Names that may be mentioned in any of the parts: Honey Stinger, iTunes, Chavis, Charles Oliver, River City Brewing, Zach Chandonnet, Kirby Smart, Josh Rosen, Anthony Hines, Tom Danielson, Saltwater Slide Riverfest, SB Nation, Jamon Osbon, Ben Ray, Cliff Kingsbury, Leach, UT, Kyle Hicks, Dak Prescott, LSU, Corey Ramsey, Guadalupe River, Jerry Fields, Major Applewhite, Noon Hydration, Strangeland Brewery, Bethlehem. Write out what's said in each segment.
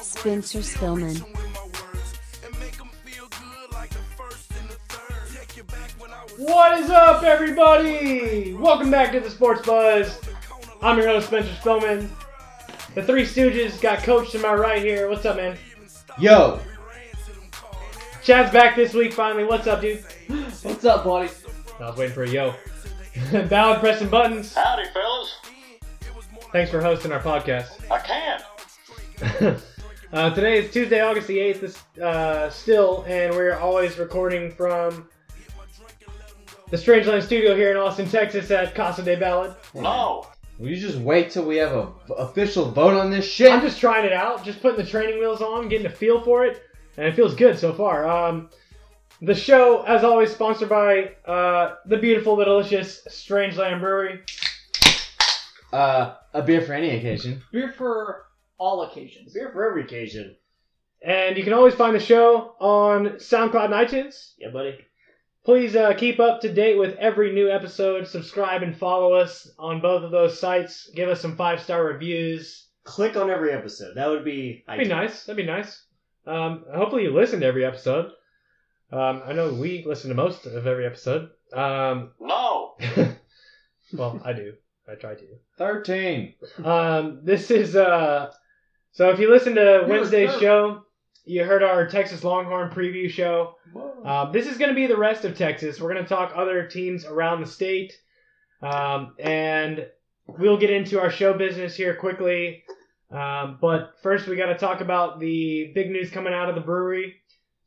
Spencer Spillman. What is up, everybody? Welcome back to the Sports Buzz. I'm your host, Spencer Spillman. The Three Stooges got coached to my right here. What's up, man? Yo. Chad's back this week, finally. What's up, dude? What's up, buddy? I was waiting for a yo. Ballad pressing buttons. Howdy, fellas. Thanks for hosting our podcast. I can. Today is Tuesday, August the 8th, still, and we're always recording from the Strangeland studio here in Austin, Texas at Casa de Ballad. No! Will you just wait till we have an official vote on this shit? I'm just trying it out, just putting the training wheels on, getting a feel for it, and it feels good so far. The show, as always, sponsored by the beautiful, the delicious Strangeland Brewery. A beer for any occasion. Beer for... all occasions. Beer for every occasion. And you can always find the show on SoundCloud and iTunes. Yeah, buddy. Please keep up to date with every new episode. Subscribe and follow us on both of those sites. Give us some 5-star reviews. Click on every episode. That would be... That'd be nice. That'd be nice. Hopefully you listen to every episode. I know we listen to most of every episode. No! Well, I do. I try to. 13! This is... So if you listen to Wednesday's show, you heard our Texas Longhorn preview show. This is going to be the rest of Texas. We're going to talk other teams around the state. And we'll get into our show business here quickly. But first we got to talk about the big news coming out of the brewery.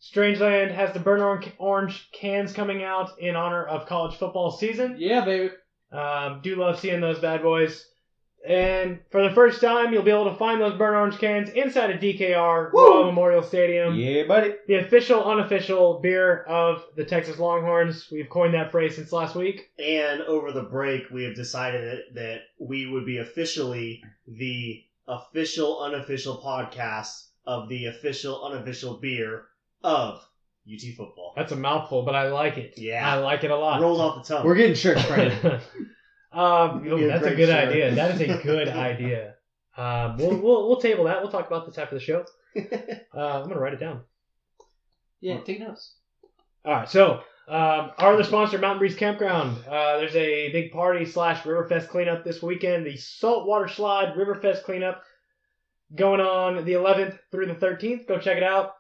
Strangeland has the burnt orange cans coming out in honor of college football season. Yeah, baby. Do love seeing those bad boys. And for the first time, you'll be able to find those burnt orange cans inside of DKR Memorial Stadium. Yeah, buddy. The official, unofficial beer of the Texas Longhorns. We've coined that phrase since last week. And over the break, we have decided that we would be officially the official, unofficial podcast of the official, unofficial beer of UT football. That's a mouthful, but I like it. Yeah. I like it a lot. Rolled off the tongue. We're getting shirts, Brandon. That's a good idea. That is a good idea. We'll table that. We'll talk about this after the show. I'm gonna write it down. Yeah, take notes. All right. So, our other sponsor, Mountain Breeze Campground. There's a big party / Riverfest cleanup this weekend. The Saltwater Slide Riverfest cleanup going on the 11th through the 13th. Go check it out.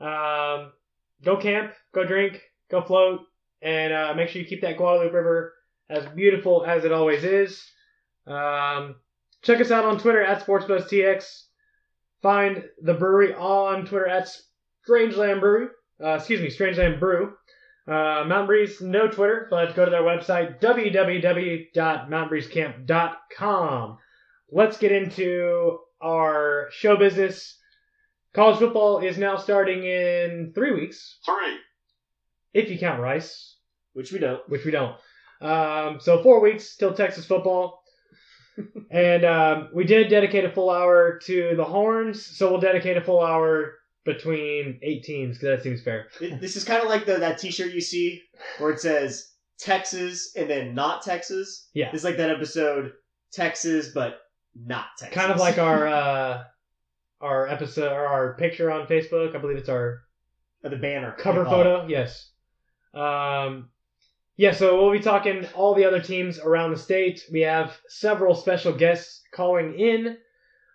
Go camp. Go drink. Go float. And make sure you keep that Guadalupe River as beautiful as it always is. Check us out on Twitter at SportsBuzzTX. Find the brewery on Twitter at Strangeland Brew. Strangeland Brew. Mountain Breeze, no Twitter, but go to their website, www.mountainbreezecamp.com. Let's get into our show business. College football is now starting in 3 weeks. If you count Rice. Which we don't. So 4 weeks till Texas football, and we did dedicate a full hour to the Horns, so we'll dedicate a full hour between 8 teams, because that seems fair. This is kind of like that t-shirt you see where it says Texas and then not Texas. Yeah. It's like that episode, Texas but not Texas. Kind of like our episode, or our picture on Facebook. I believe it's our... the banner. Cover photo, yes. Yeah, so we'll be talking all the other teams around the state. We have several special guests calling in.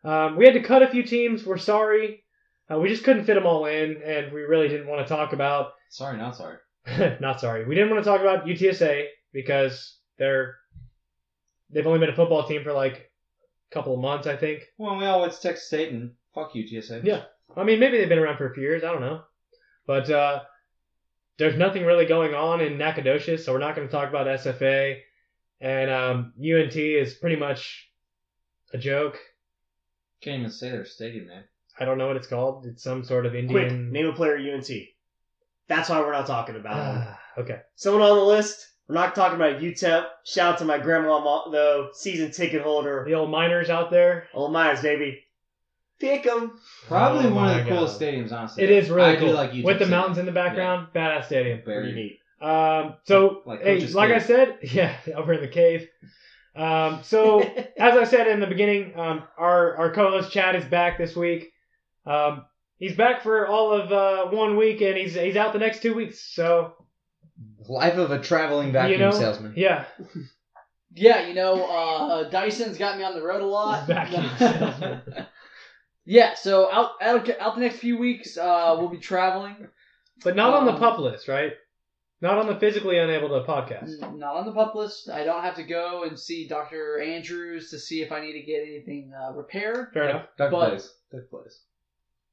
We had to cut a few teams. We're sorry. We just couldn't fit them all in, and we really didn't want to talk about... Sorry, not sorry. Not sorry. We didn't want to talk about UTSA because they've only been a football team for like a couple of months, I think. Well, it's Texas State, and fuck UTSA. Yeah. I mean, maybe they've been around for a few years. I don't know. But there's nothing really going on in Nacogdoches, so we're not going to talk about SFA. And UNT is pretty much a joke. Can't even say their stadium name. I don't know what it's called. It's some sort of Indian... Quick, name a player at UNT. That's why we're not talking about them. Okay. Someone on the list. We're not talking about UTEP. Shout out to my grandma, though, season ticket holder. The old miners out there. Old miners, baby. Pick them. Probably one of the coolest stadiums, honestly. It is really cool. I do like UTEP. With the mountains in the background, yeah. Badass stadium. Very neat. I said, yeah, over in the cave. As I said in the beginning, our co-host Chad is back this week. He's back for all of 1 week, and he's out the next 2 weeks. So, life of a traveling vacuum salesman. Yeah, yeah. Dyson's got me on the road a lot. Vacuum salesman. Yeah. So out the next few weeks, we'll be traveling, but not on the pup list, right? Not on the physically unable to podcast. Not on the pup list. I don't have to go and see Dr. Andrews to see if I need to get anything repaired. Fair enough. Dr. Plays.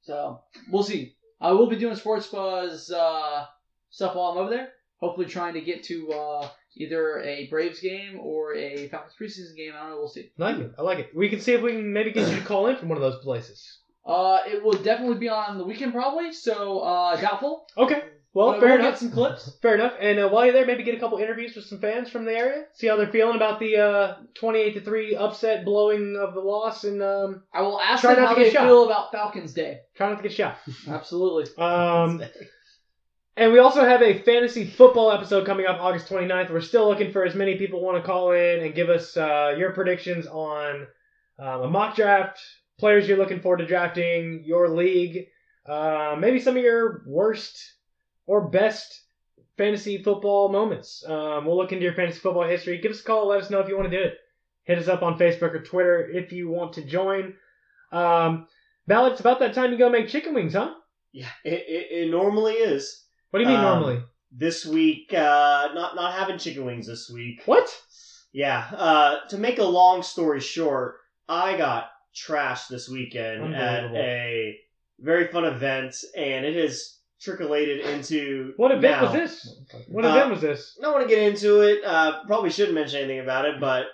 So, we'll see. I will be doing Sports Buzz stuff while I'm over there. Hopefully trying to get to either a Braves game or a Falcons preseason game. I don't know. We'll see. I like it. We can see if we can maybe get you to call in from one of those places. It will definitely be on the weekend probably, so doubtful. Okay. Well, fair enough. Get some clips. Fair enough. And while you're there, maybe get a couple interviews with some fans from the area. See how they're feeling about the 28-3 upset blowing of the loss. And I will ask them how they feel about Falcons Day. Try not to get shot. Absolutely. And we also have a fantasy football episode coming up August 29th. We're still looking for as many people who want to call in and give us your predictions on a mock draft, players you're looking forward to drafting, your league, maybe some of your worst or best fantasy football moments. We'll look into your fantasy football history. Give us a call. Let us know if you want to do it. Hit us up on Facebook or Twitter if you want to join. Val, it's about that time you go make chicken wings, huh? Yeah, it normally is. What do you mean normally? This week, not having chicken wings this week. What? Yeah. To make a long story short, I got trashed this weekend at a very fun event, and it is... Trickulated into what event now. Was this? What event was this? I don't want to get into it. Probably shouldn't mention anything about it, but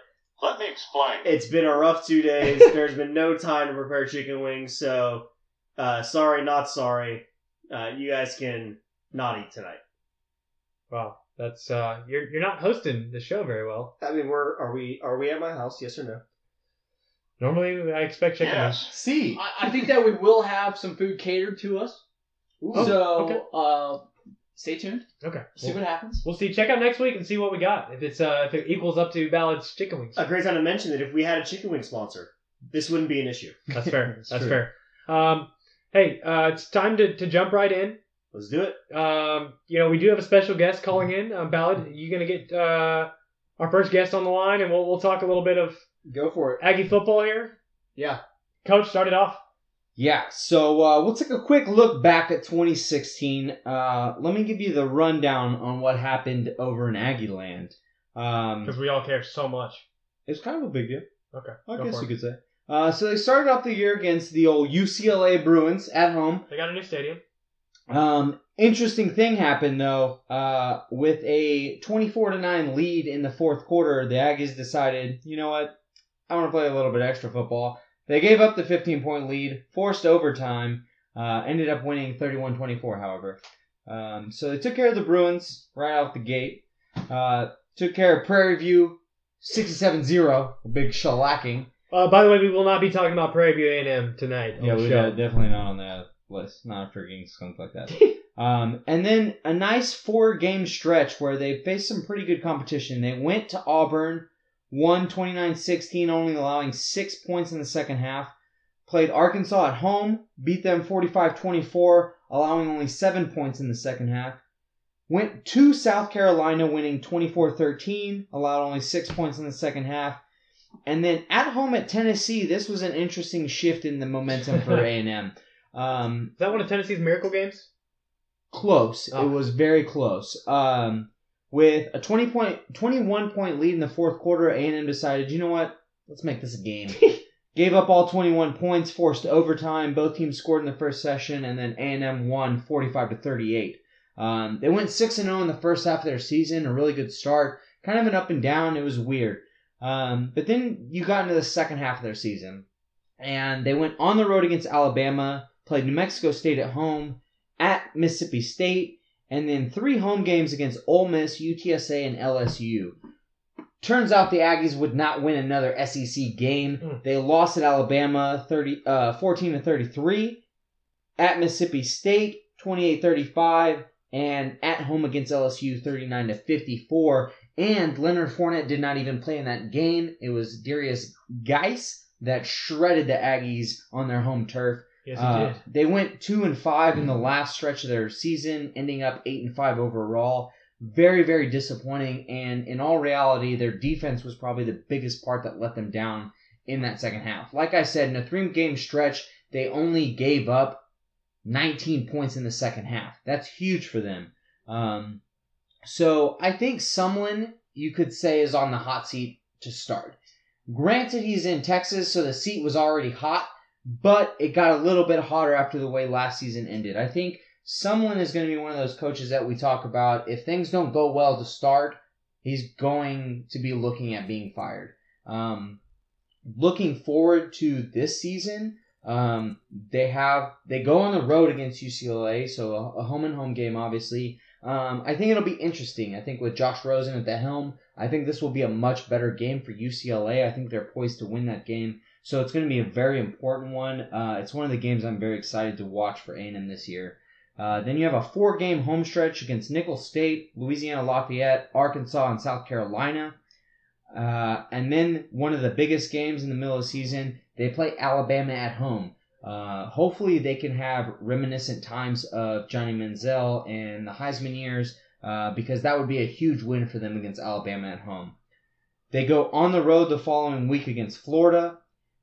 let me explain. It's been a rough 2 days. There's been no time to prepare chicken wings, so sorry, not sorry. You guys can not eat tonight. Wow, that's you're not hosting the show very well. I mean, are we at my house? Yes or no? Normally, I expect chicken wings. Yes. See, I think that we will have some food catered to us. Ooh, stay tuned. Okay. See what happens. We'll see. Check out next week and see what we got. If it's if it equals up to Ballard's chicken wings. A great time to mention that if we had a chicken wing sponsor, this wouldn't be an issue. That's fair. That's true. Hey, it's time to jump right in. Let's do it. We do have a special guest calling in. Ballard, you're gonna get our first guest on the line, and we'll talk a little bit of go for it Aggie football here. Yeah. Coach, start it off. Yeah, so we'll take a quick look back at 2016. Let me give you the rundown on what happened over in Aggie land. Because we all care so much. It's kind of a big deal. Okay, I guess you could say. So they started off the year against the old UCLA Bruins at home. They got a new stadium. Interesting thing happened, though. With a 24-9 lead in the fourth quarter, the Aggies decided, you know what, I want to play a little bit extra football. They gave up the 15-point lead, forced overtime, ended up winning 31-24, however. So they took care of the Bruins right out the gate, took care of Prairie View 67-0, a big shellacking. By the way, we will not be talking about Prairie View A&M tonight. Yeah, we're definitely not on that list, not after getting skunked like that. And then a nice four-game stretch where they faced some pretty good competition. They went to Auburn. Won 29-16, only allowing 6 points in the second half. Played Arkansas at home, beat them 45-24, allowing only 7 points in the second half. Went to South Carolina, winning 24-13, allowed only 6 points in the second half. And then at home at Tennessee, this was an interesting shift in the momentum for A&M. Is that one of Tennessee's miracle games? Close. Oh. It was very close. With a 21-point lead in the fourth quarter, A&M decided, you know what? Let's make this a game. Gave up all 21 points, forced overtime. Both teams scored in the first session, and then A&M won 45-38. They went 6-0 in the first half of their season, a really good start. Kind of an up and down. It was weird. But then you got into the second half of their season, and they went on the road against Alabama, played New Mexico State at home, at Mississippi State, and then three home games against Ole Miss, UTSA, and LSU. Turns out the Aggies would not win another SEC game. They lost at Alabama 14-33, at Mississippi State 28-35, and at home against LSU 39-54. And Leonard Fournette did not even play in that game. It was Derrius Guice that shredded the Aggies on their home turf. Yes, he did. They went 2-5 in the last stretch of their season, ending up 8-5 overall. Very, very disappointing. And in all reality, their defense was probably the biggest part that let them down in that second half. Like I said, in a three-game stretch, they only gave up 19 points in the second half. That's huge for them. So I think Sumlin, you could say, is on the hot seat to start. Granted, he's in Texas, so the seat was already hot, but it got a little bit hotter after the way last season ended. I think Sumlin is going to be one of those coaches that we talk about. If things don't go well to start, he's going to be looking at being fired. Looking forward to this season, they go on the road against UCLA, so a home-and-home game, obviously. I think it'll be interesting. I think with Josh Rosen at the helm, I think this will be a much better game for UCLA. I think they're poised to win that game. So it's going to be a very important one. It's one of the games I'm very excited to watch for A&M this year. Then you have a four-game home stretch against Nichols State, Louisiana Lafayette, Arkansas, and South Carolina. And then one of the biggest games in the middle of the season, they play Alabama at home. Hopefully they can have reminiscent times of Johnny Manziel and the Heisman years, because that would be a huge win for them against Alabama at home. They go on the road the following week against Florida.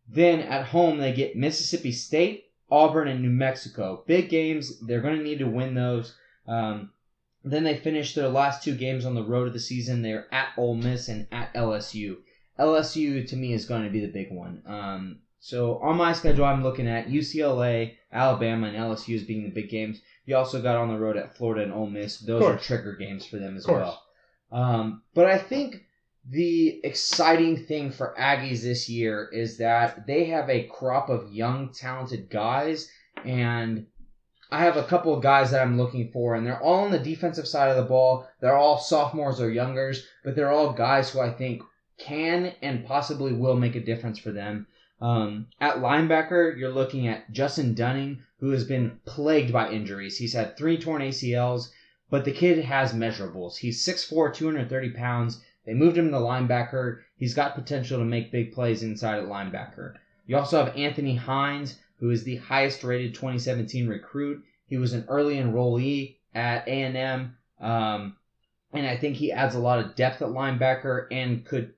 Then at home they get Mississippi State, Auburn, and New Mexico. Big games. They're going to need to win those. Then they finish their last two games on the road of the season. They're at Ole Miss and at LSU. LSU, to me, is going to be the big one. So on my schedule, I'm looking at UCLA, Alabama, and LSU as being the big games. You also got on the road at Florida and Ole Miss. Those are trigger games for them as well. But I think the exciting thing for Aggies this year is that they have a crop of young, talented guys. And I have a couple of guys that I'm looking for, and they're all on the defensive side of the ball. They're all sophomores or youngers, but they're all guys who I think can and possibly will make a difference for them. At linebacker, you're looking at Justin Dunning, who has been plagued by injuries. He's had three torn ACLs, but the kid has measurables. He's 6'4", 230 pounds. They moved him to linebacker. He's got potential to make big plays inside at linebacker. You also have Anthony Hines, who is the highest-rated 2017 recruit. He was an early enrollee at A&M, and I think he adds a lot of depth at linebacker and could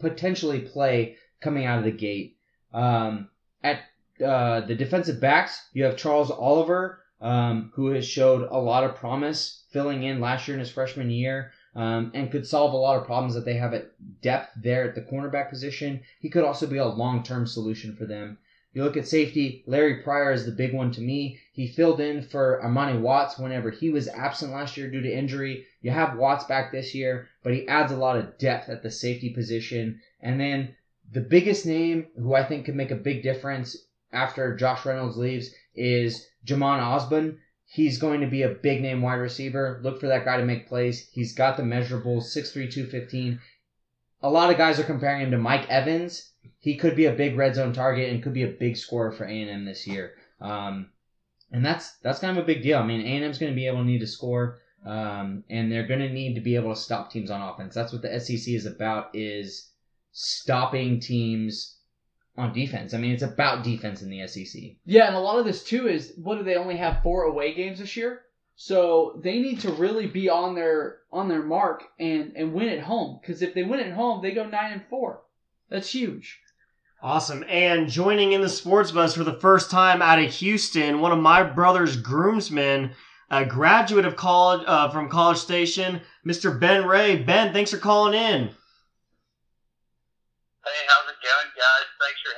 potentially play coming out of the gate. At the defensive backs, you have Charles Oliver, who has showed a lot of promise filling in last year in his freshman year, and could solve a lot of problems that they have at depth there at the cornerback position. He could also be a long-term solution for them. You look at safety, Larry Pryor is the big one to me. He filled in for Armani Watts whenever he was absent last year due to injury. You have Watts back this year, but he adds a lot of depth at the safety position. And then the biggest name who I think could make a big difference after Josh Reynolds leaves is Jamon Osbon. He's going to be a big name wide receiver. Look for that guy to make plays. He's got the measurables, 6'3", 215. A lot of guys are comparing him to Mike Evans. He could be a big red zone target and could be a big scorer for A&M this year. And that's kind of a big deal. I mean, A&M's going to be able to need to score, and they're going to need to be able to stop teams on offense. That's what the SEC is about, is stopping teams on defense. I mean, it's about defense in the SEC. Yeah, and a lot of this, too, is what do they only have 4 away games this year? So they need to really be on their mark and win at home. Because if they win at home, they go 9-4. That's huge. Awesome. And joining in the Sports Buzz for the first time out of Houston, one of my brother's groomsmen, a graduate of college from College Station, Mr. Ben Ray. Ben, thanks for calling in. Hey, how's it going, guys? Thanks for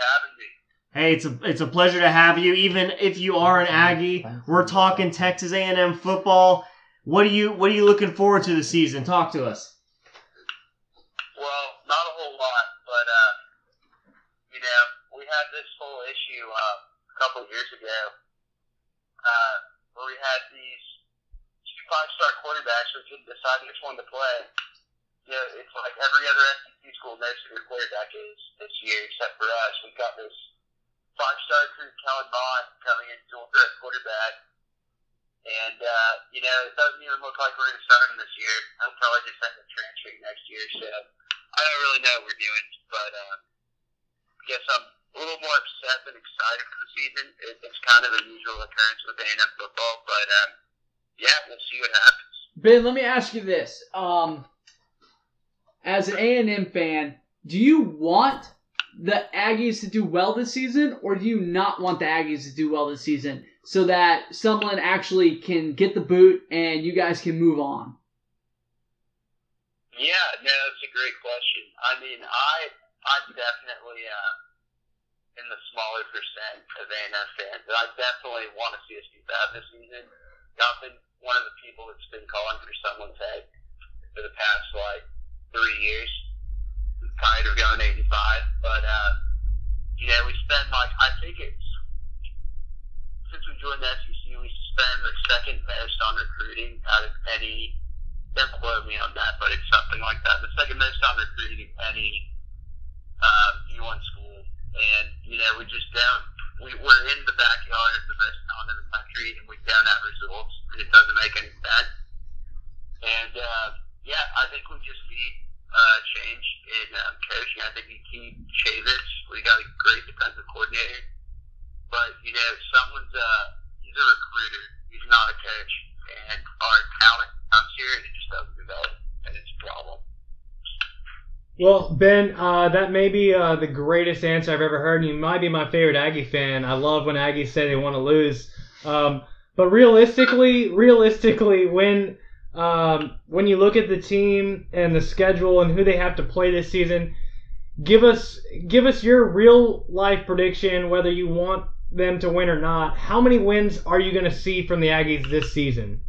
having me. Hey, it's a pleasure to have you. Even if you are an Aggie, we're talking Texas A&M football. What are you looking forward to this season? Talk to us. Well, not a whole lot, but we had this whole issue a couple of years ago where we had these 2 5-star quarterbacks who didn't decide which one to play. You know, it's like every other SEC school knows who their quarterback is this year, except for us. We've got this 5-star recruit, Kellen Bond, coming in dual threat quarterback. And, it doesn't even look like we're going to start him this year. I'm probably just end up transferring next year. So I don't really know what we're doing. But I guess I'm a little more upset than excited for the season. It's kind of an unusual occurrence with A&M football. But, we'll see what happens. Ben, let me ask you this. As an A&M fan, do you want the Aggies to do well this season, or do you not want the Aggies to do well this season so that Sumlin actually can get the boot and you guys can move on? Yeah, no, that's a great question. I mean, I'm definitely in the smaller percent of A&M fans, but I definitely want to see us do bad this season. I've been one of the people that's been calling for Sumlin's head for the past, 3 years. I'm tired of going 85, but we spend since we joined the SEC, we spend second best on recruiting out of any. Don't quote me on that, but it's something like that. The second best on recruiting of any D1 school, and we just don't. We're in the backyard of the best town in the country, and we don't have results, and it doesn't make any sense. And I think we just need change in coaching. I think we keep Chavis. We got a great defensive coordinator. But, he's a recruiter. He's not a coach. And our talent comes here and it just doesn't develop. And it's a problem. Well, Ben, that may be the greatest answer I've ever heard. And you might be my favorite Aggie fan. I love when Aggies say they want to lose. But realistically, when you look at the team and the schedule and who they have to play this season, give us your real life prediction whether you want them to win or not. How many wins are you going to see from the Aggies this season?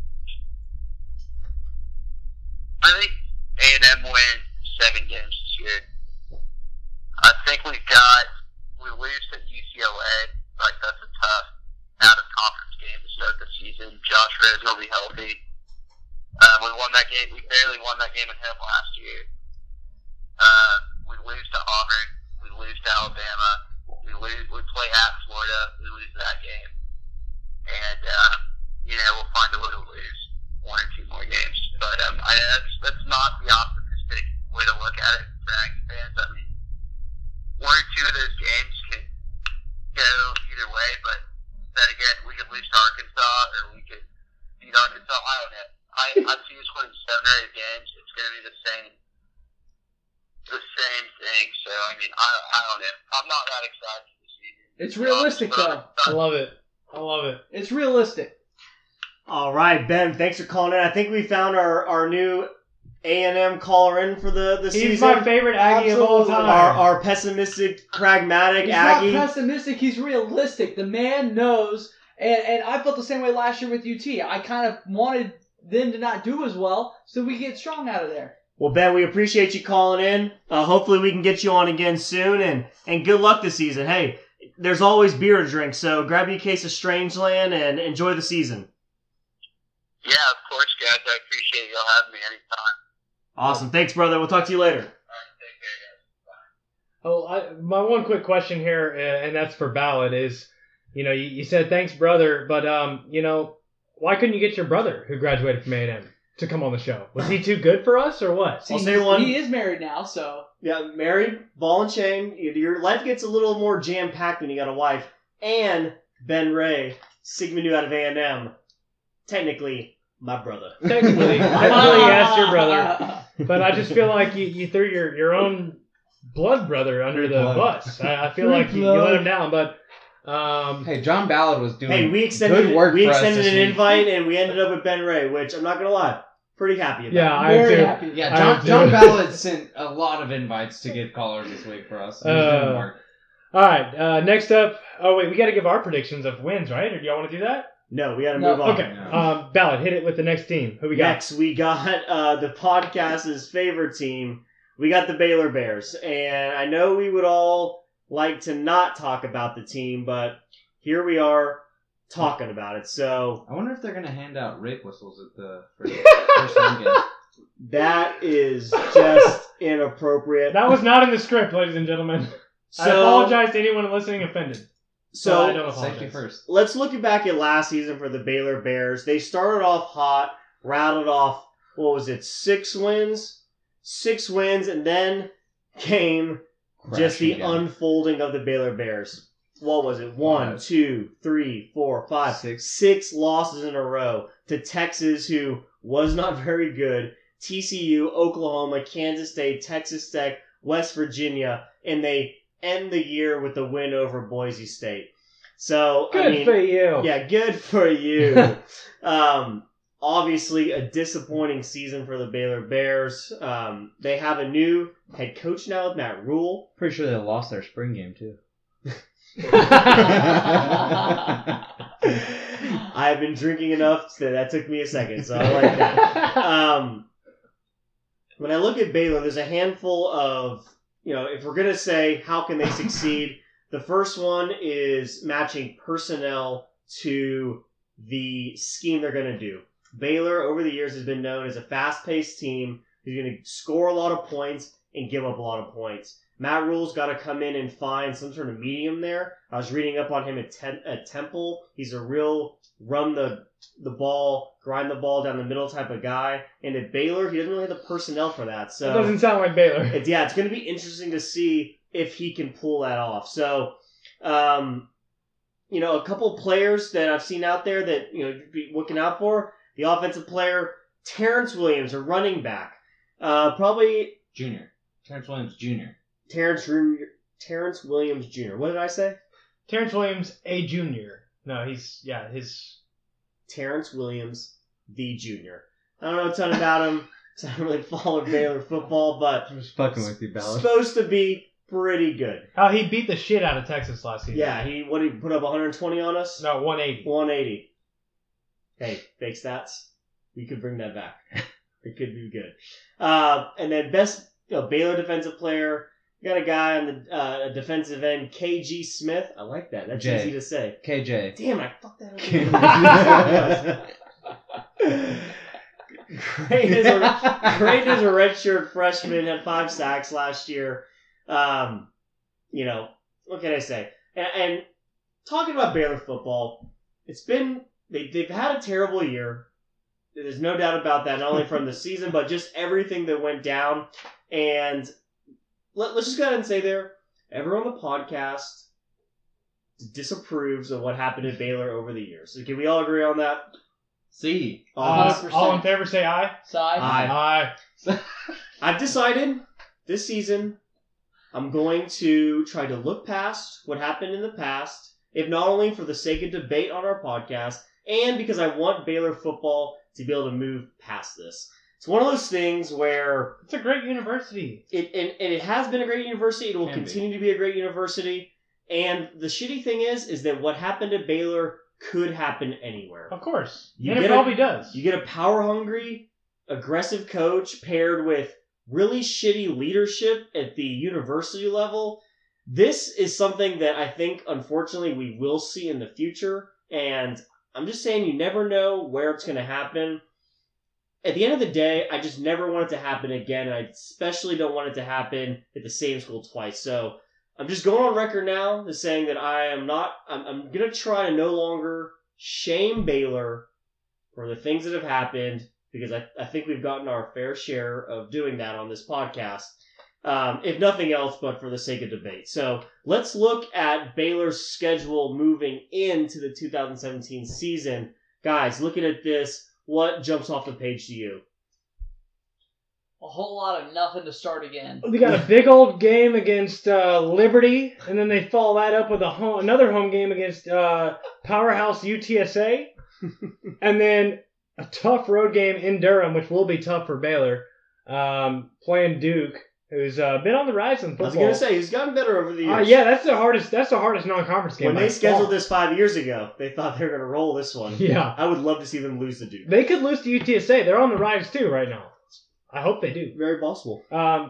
I think A&M win 7 games this year. I think we lose to UCLA. That's a tough out of conference game to start the season. Josh Rosen will be healthy. We won that game. We barely won that game at home last year. We lose to Auburn. We lose to Alabama. We play at Florida. We lose that game. And, we'll find a way to lose 1 or 2 more games. But that's not the optimistic way to look at it for Aggie fans. I mean, 1 or 2 of those games can go either way. But then again, we could lose to Arkansas or we could beat Arkansas. I don't know. I see us winning 7 or 8 games. It's going to be the same thing. So I don't know. I'm not that excited for the season. It's realistic, though. I love it. It's realistic. All right, Ben. Thanks for calling in. I think we found our new A&M caller in for the season. He's my favorite Aggie of all time. Our pessimistic, pragmatic Aggie. He's not pessimistic. He's realistic. The man knows. And I felt the same way last year with UT. I kind of wanted them to not do as well, so we get strong out of there. Well, Ben, we appreciate you calling in. Hopefully we can get you on again soon, and good luck this season. Hey, there's always beer to drink, so grab you a case of Strangeland and enjoy the season. Yeah, of course, guys. I appreciate y'all having me anytime. Awesome. Thanks, brother. We'll talk to you later. All right, take care, guys. Bye. Oh, my one quick question here, and that's for Ballad, is, you said thanks, brother, but, why couldn't you get your brother, who graduated from A&M, to come on the show? Was he too good for us, or what? He is married now, so. Yeah, married, ball and chain. Your life gets a little more jam-packed when you got a wife. And Ben Ray, Sigma Nu out of A&M. Technically, my brother. Technically, yes, your brother. But I just feel like you threw your own blood brother under the bus. I feel like you let him down, but. Hey, John Ballard was doing good work for us. We extended an invite, and we ended up with Ben Ray, which I'm not going to lie, pretty happy about. Yeah, I'm very happy. Yeah, John Ballard sent a lot of invites to get callers this week for us. All right, next up. Oh, wait, we got to give our predictions of wins, right? Or do y'all want to do that? No, we got to move on. Okay, no. Ballard, hit it with the next team. Who we got? Next, we got the podcast's favorite team. We got the Baylor Bears, and I know we would all like to not talk about the team, but here we are talking about it. So I wonder if they're going to hand out rape whistles at the first home game. That is just inappropriate. That was not in the script, ladies and gentlemen. So, I apologize to anyone listening offended. So I don't apologize. Safety first. Let's look back at last season for the Baylor Bears. They started off hot, rattled off, what was it, six wins, and then came just the unfolding of the Baylor Bears. What was it? 1, 2, 3, 4, 5, 6. 6 losses in a row to Texas, who was not very good, TCU, Oklahoma, Kansas State, Texas Tech, West Virginia, and they end the year with a win over Boise State. So, Good for you. Yeah, good for you. Obviously, a disappointing season for the Baylor Bears. They have a new head coach now with Matt Rhule. Pretty sure they lost their spring game, too. I've been drinking enough that took me a second, so I like that. When I look at Baylor, there's a handful of, if we're going to say how can they succeed, the first one is matching personnel to the scheme they're going to do. Baylor, over the years, has been known as a fast-paced team who's going to score a lot of points and give up a lot of points. Matt Rhule's got to come in and find some sort of medium there. I was reading up on him at Temple. He's a real grind the ball down the middle type of guy. And at Baylor, he doesn't really have the personnel for that. So it doesn't sound like Baylor. It's going to be interesting to see if he can pull that off. So, a couple players that I've seen out there that, you'd be looking out for. The offensive player, Terrence Williams, a running back. Terrence Williams Jr. What did I say? Terrence Williams, a junior. No, Terrence Williams, the junior. I don't know a ton about him. I don't really follow Baylor football, but I'm just fucking with you, Ballard. Supposed to be pretty good. Oh, he beat the shit out of Texas last season. Yeah, he put up 120 on us? No, 180. Hey, fake stats. We could bring that back. It could be good. And then best Baylor defensive player. You got a guy on the defensive end, KG Smith. I like that. That's easy to say. KJ. Damn, I fucked that up. Great as a redshirt freshman. Had 5 sacks last year. What can I say? And talking about Baylor football, it's been... They've had a terrible year. There's no doubt about that, not only from the season, but just everything that went down. And let's just go ahead and say everyone on the podcast disapproves of what happened at Baylor over the years. So can we all agree on that? See. All in favor say aye. Aye. I've decided this season I'm going to try to look past what happened in the past, if not only for the sake of debate on our podcast, and because I want Baylor football to be able to move past this. It's one of those things where... It's a great university. And it has been a great university. It will continue to be a great university. And the shitty thing is that what happened at Baylor could happen anywhere. Of course. And it probably does. You get a power-hungry, aggressive coach paired with really shitty leadership at the university level. This is something that I think, unfortunately, we will see in the future. And I'm just saying, you never know where it's going to happen. At the end of the day, I just never want it to happen again. And I especially don't want it to happen at the same school twice. So I'm just going on record now as saying that I'm going to try to no longer shame Baylor for the things that have happened, because I think we've gotten our fair share of doing that on this podcast. If nothing else, but for the sake of debate. So let's look at Baylor's schedule moving into the 2017 season. Guys, looking at this, what jumps off the page to you? a whole lot of nothing to start again. We got a big old game against Liberty, and then they follow that up with another home game against powerhouse UTSA, and then a tough road game in Durham, which will be tough for Baylor, playing Duke, who's been on the rise in football. I was going to say, he's gotten better over the years. That's the hardest non-conference game. When they scheduled this 5 years ago, they thought they were going to roll this one. Yeah. I would love to see them lose to Duke. They could lose to UTSA. They're on the rise, too, right now. I hope they do. Very possible. I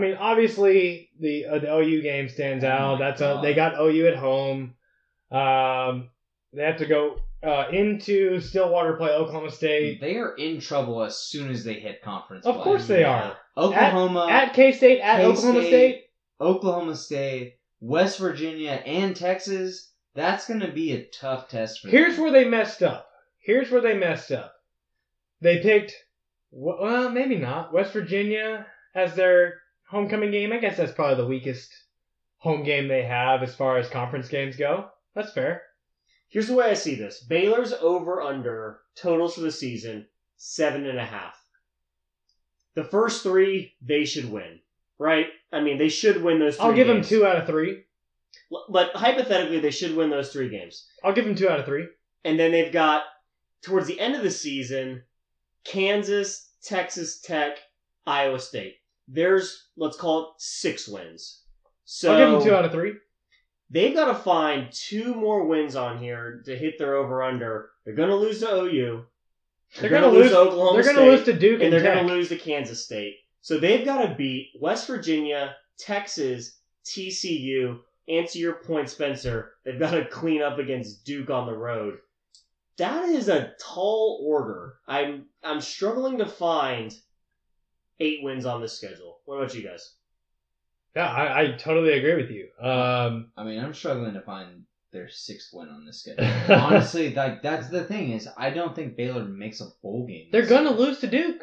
mean, obviously, the OU game stands out. They got OU at home. They have to go into Stillwater, play Oklahoma State. They are in trouble as soon as they hit conference play. Of course they are. Oklahoma. At K-State, at K-State, Oklahoma State. Oklahoma State, West Virginia, and Texas. That's going to be a tough test for them. Here's where they messed up. They picked... Well, maybe not. West Virginia has their homecoming game. I guess that's probably the weakest home game they have as far as conference games go. That's fair. Here's the way I see this. Baylor's over-under totals for the season, 7.5. The first three, they should win, right? I mean, they should win those three games. I'll give them 2 out of 3. But hypothetically, they should win those three games. I'll give them 2 out of 3. And then they've got, towards the end of the season, Kansas, Texas Tech, Iowa State. There's, let's call it 6 wins. So I'll give them 2 out of 3. They've got to find 2 more wins on here to hit their over-under. They're going to lose to OU. They're going to lose to Oklahoma State. They're going to lose to Duke and they're going to lose to Kansas State. So they've got to beat West Virginia, Texas, TCU, and to your point, Spencer, they've got to clean up against Duke on the road. That is a tall order. I'm struggling to find 8 wins on this schedule. What about you guys? Yeah, I totally agree with you. I mean, I'm struggling to find their 6th win on this schedule. Honestly, that's the thing is I don't think Baylor makes a bowl game. They're going to lose to Duke.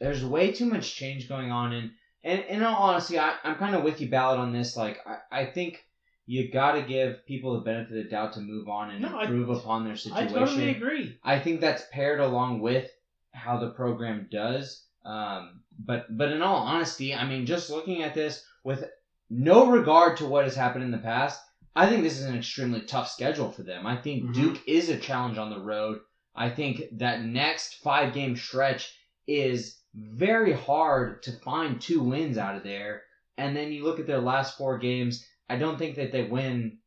There's way too much change going on. And in all honesty, I'm kind of with you, Ballard, on this. Like, I think... You got to give people the benefit of the doubt to move on and improve upon their situation. I totally agree. I think that's paired along with how the program does. But in all honesty, I mean, just looking at this with no regard to what has happened in the past, I think this is an extremely tough schedule for them. I think Duke is a challenge on the road. I think that next 5-game stretch is very hard to find 2 wins out of there. And then you look at their last 4 games... I don't think that they win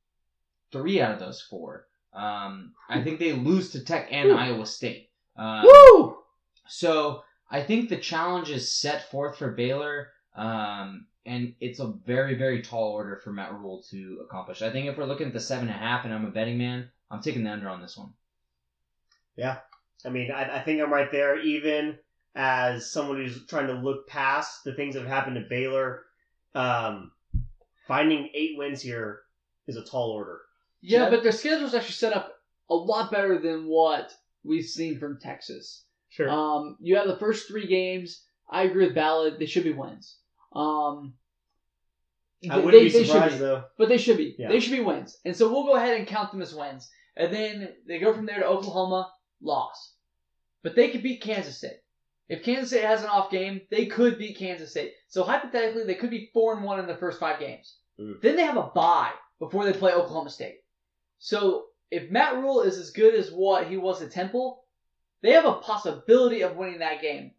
3 out of those 4. I think they lose to Tech and Iowa State. Woo! So I think the challenge is set forth for Baylor, and it's a very, very tall order for Matt Rhule to accomplish. I think if we're looking at the 7.5 and I'm a betting man, I'm taking the under on this one. Yeah. I mean, I think I'm right there, even as someone who's trying to look past the things that have happened to Baylor. Finding 8 wins here is a tall order. Yeah, but their schedule's actually set up a lot better than what we've seen from Texas. Sure. You have the first 3 games. I agree with Ballard. They should be wins. I wouldn't be surprised, though. But they should be. Yeah. They should be wins. And so we'll go ahead and count them as wins. And then they go from there to Oklahoma, loss. But they could beat Kansas State. If Kansas State has an off game, they could beat Kansas State. So hypothetically, they could be 4-1 in the first 5 games. Ooh. Then they have a bye before they play Oklahoma State. So if Matt Rhule is as good as what he was at Temple, they have a possibility of winning that game.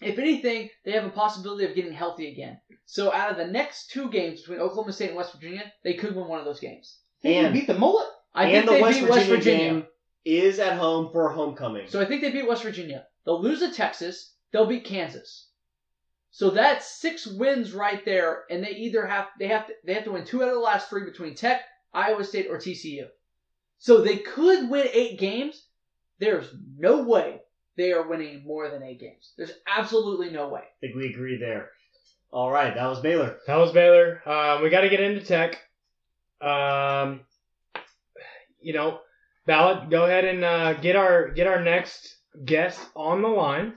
If anything, they have a possibility of getting healthy again. So out of the next 2 games between Oklahoma State and West Virginia, they could win one of those games. And beat the mullet. I think they beat West Virginia. Game is at home for homecoming. So I think they beat West Virginia. They'll lose to Texas. They'll beat Kansas. So that's 6 wins right there, and they either have to win 2 out of the last 3 between Tech, Iowa State, or TCU. So they could win 8 games. There's no way they are winning more than 8 games. There's absolutely no way. I think we agree there. All right, that was Baylor. We got to get into Tech. Ballot, go ahead and get our next guest on the line.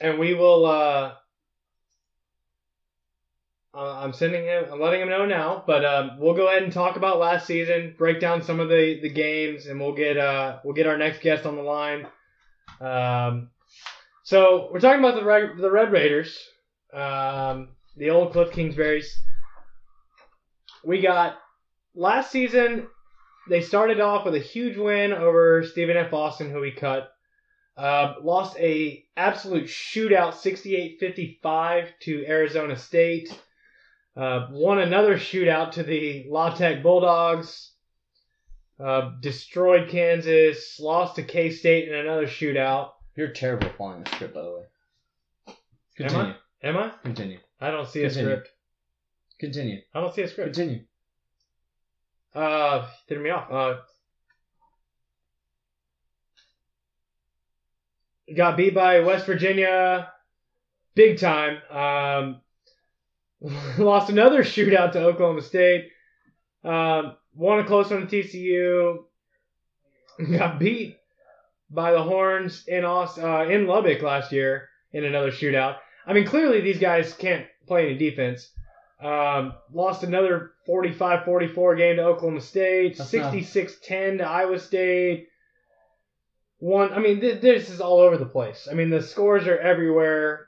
And we will, I'm letting him know now, but, we'll go ahead and talk about last season, break down some of the games, and we'll get our next guest on the line. So we're talking about the Red Raiders, the old Cliff Kingsbury's. We got last season. They started off with a huge win over Stephen F. Austin, who we cut. Lost a absolute shootout, 68-55 to Arizona State. Won another shootout to the La Tech Bulldogs. Destroyed Kansas. Lost to K-State in another shootout. You're terrible at following the script, by the way. Continue. Am I? Continue. I don't see a script. Continue. I don't see a script. Continue. Threw me off. Got beat by West Virginia big time. Lost another shootout to Oklahoma State. Won a close one to TCU. Got beat by the Horns in Lubbock last year in another shootout. I mean, clearly these guys can't play any defense. Lost another 45-44 game to Oklahoma State, 66-10 to Iowa State. This is all over the place. I mean, the scores are everywhere.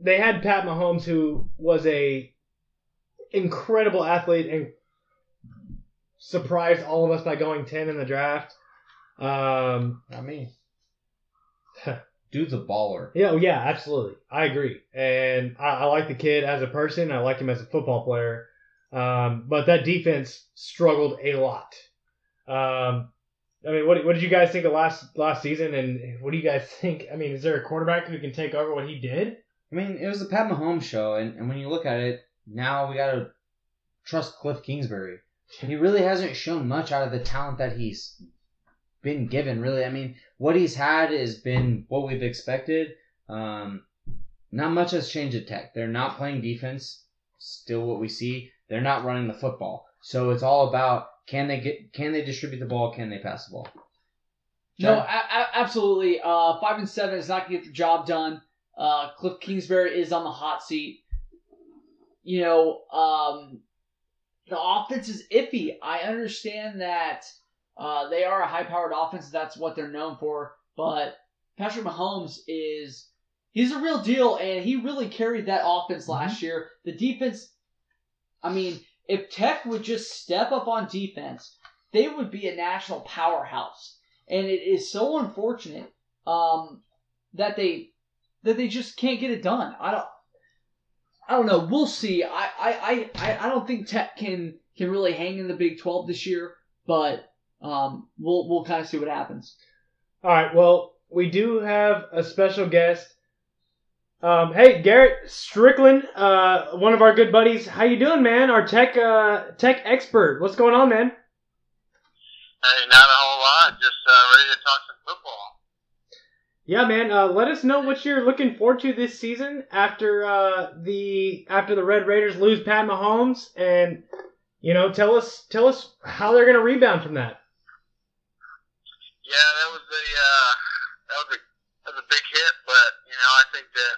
They had Pat Mahomes, who was a incredible athlete and surprised all of us by going 10 in the draft. Not me. Dude's a baller. Yeah, absolutely. I agree. And I like the kid as a person. I like him as a football player. But that defense struggled a lot. What did you guys think of last season? And what do you guys think? I mean, is there a quarterback who can take over what he did? I mean, it was the Pat Mahomes show. And when you look at it, now we got to trust Cliff Kingsbury. He really hasn't shown much out of the talent that he's been given, really. I mean, what he's had has been what we've expected. Not much has changed at Tech. They're not playing defense, still what we see. They're not running the football. So it's all about can they distribute the ball, can they pass the ball? John? No, absolutely. 5-7 is not going to get the job done. Cliff Kingsbury is on the hot seat. You know, the offense is iffy. I understand that. They are a high-powered offense. That's what they're known for. But Patrick Mahomes he's a real deal, and he really carried that offense last year. The defense, I mean, if Tech would just step up on defense, they would be a national powerhouse. And it is so unfortunate that they just can't get it done. I don't know. We'll see. I don't think Tech can really hang in the Big 12 this year, but. We'll kind of see what happens. All right. Well, we do have a special guest. Hey, Garrett Strickland, one of our good buddies. How you doing, man? Our tech expert. What's going on, man? Hey, not a whole lot. Just ready to talk some football. Yeah, man. Let us know what you're looking forward to this season after the Red Raiders lose Pat Mahomes, and tell us how they're going to rebound from that. Yeah, that was a big hit, but I think that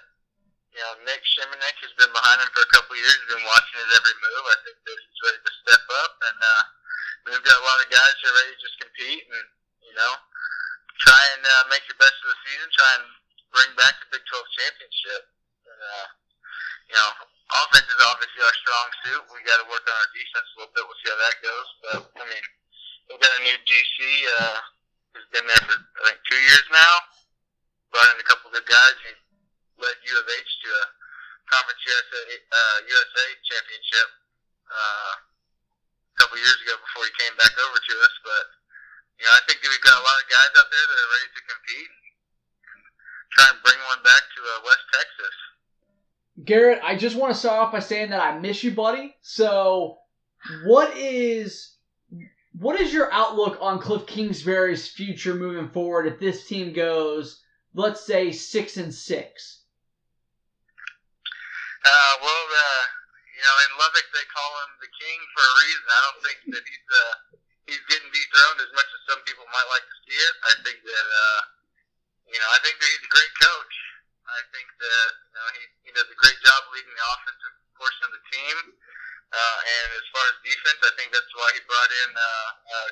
Nick Szymanek has been behind him for a couple of years. He's been watching his every move. I think that he's ready to step up, and we've got a lot of guys who are ready to just compete and try and make the best of the season. Try and bring back the Big 12 championship. And, offense is obviously our strong suit. We got to work on our defense a little bit. We'll see how that goes. But we've got a new GC. He's been there for, I think, 2 years now. Brought in a couple of good guys. He led U of H to a Conference USA championship a couple of years ago before he came back over to us. But, I think that we've got a lot of guys out there that are ready to compete and try and bring one back to West Texas. Garrett, I just want to start off by saying that I miss you, buddy. So what is your outlook on Cliff Kingsbury's future moving forward if this team goes, let's say, 6-6? In Lubbock they call him the king for a reason. I don't think that he's getting dethroned as much as some people might like to see it. I think that I think that he's a great coach. I think that he does a great job leading the offensive portion of the team. And as far as defense, I think that's why he brought in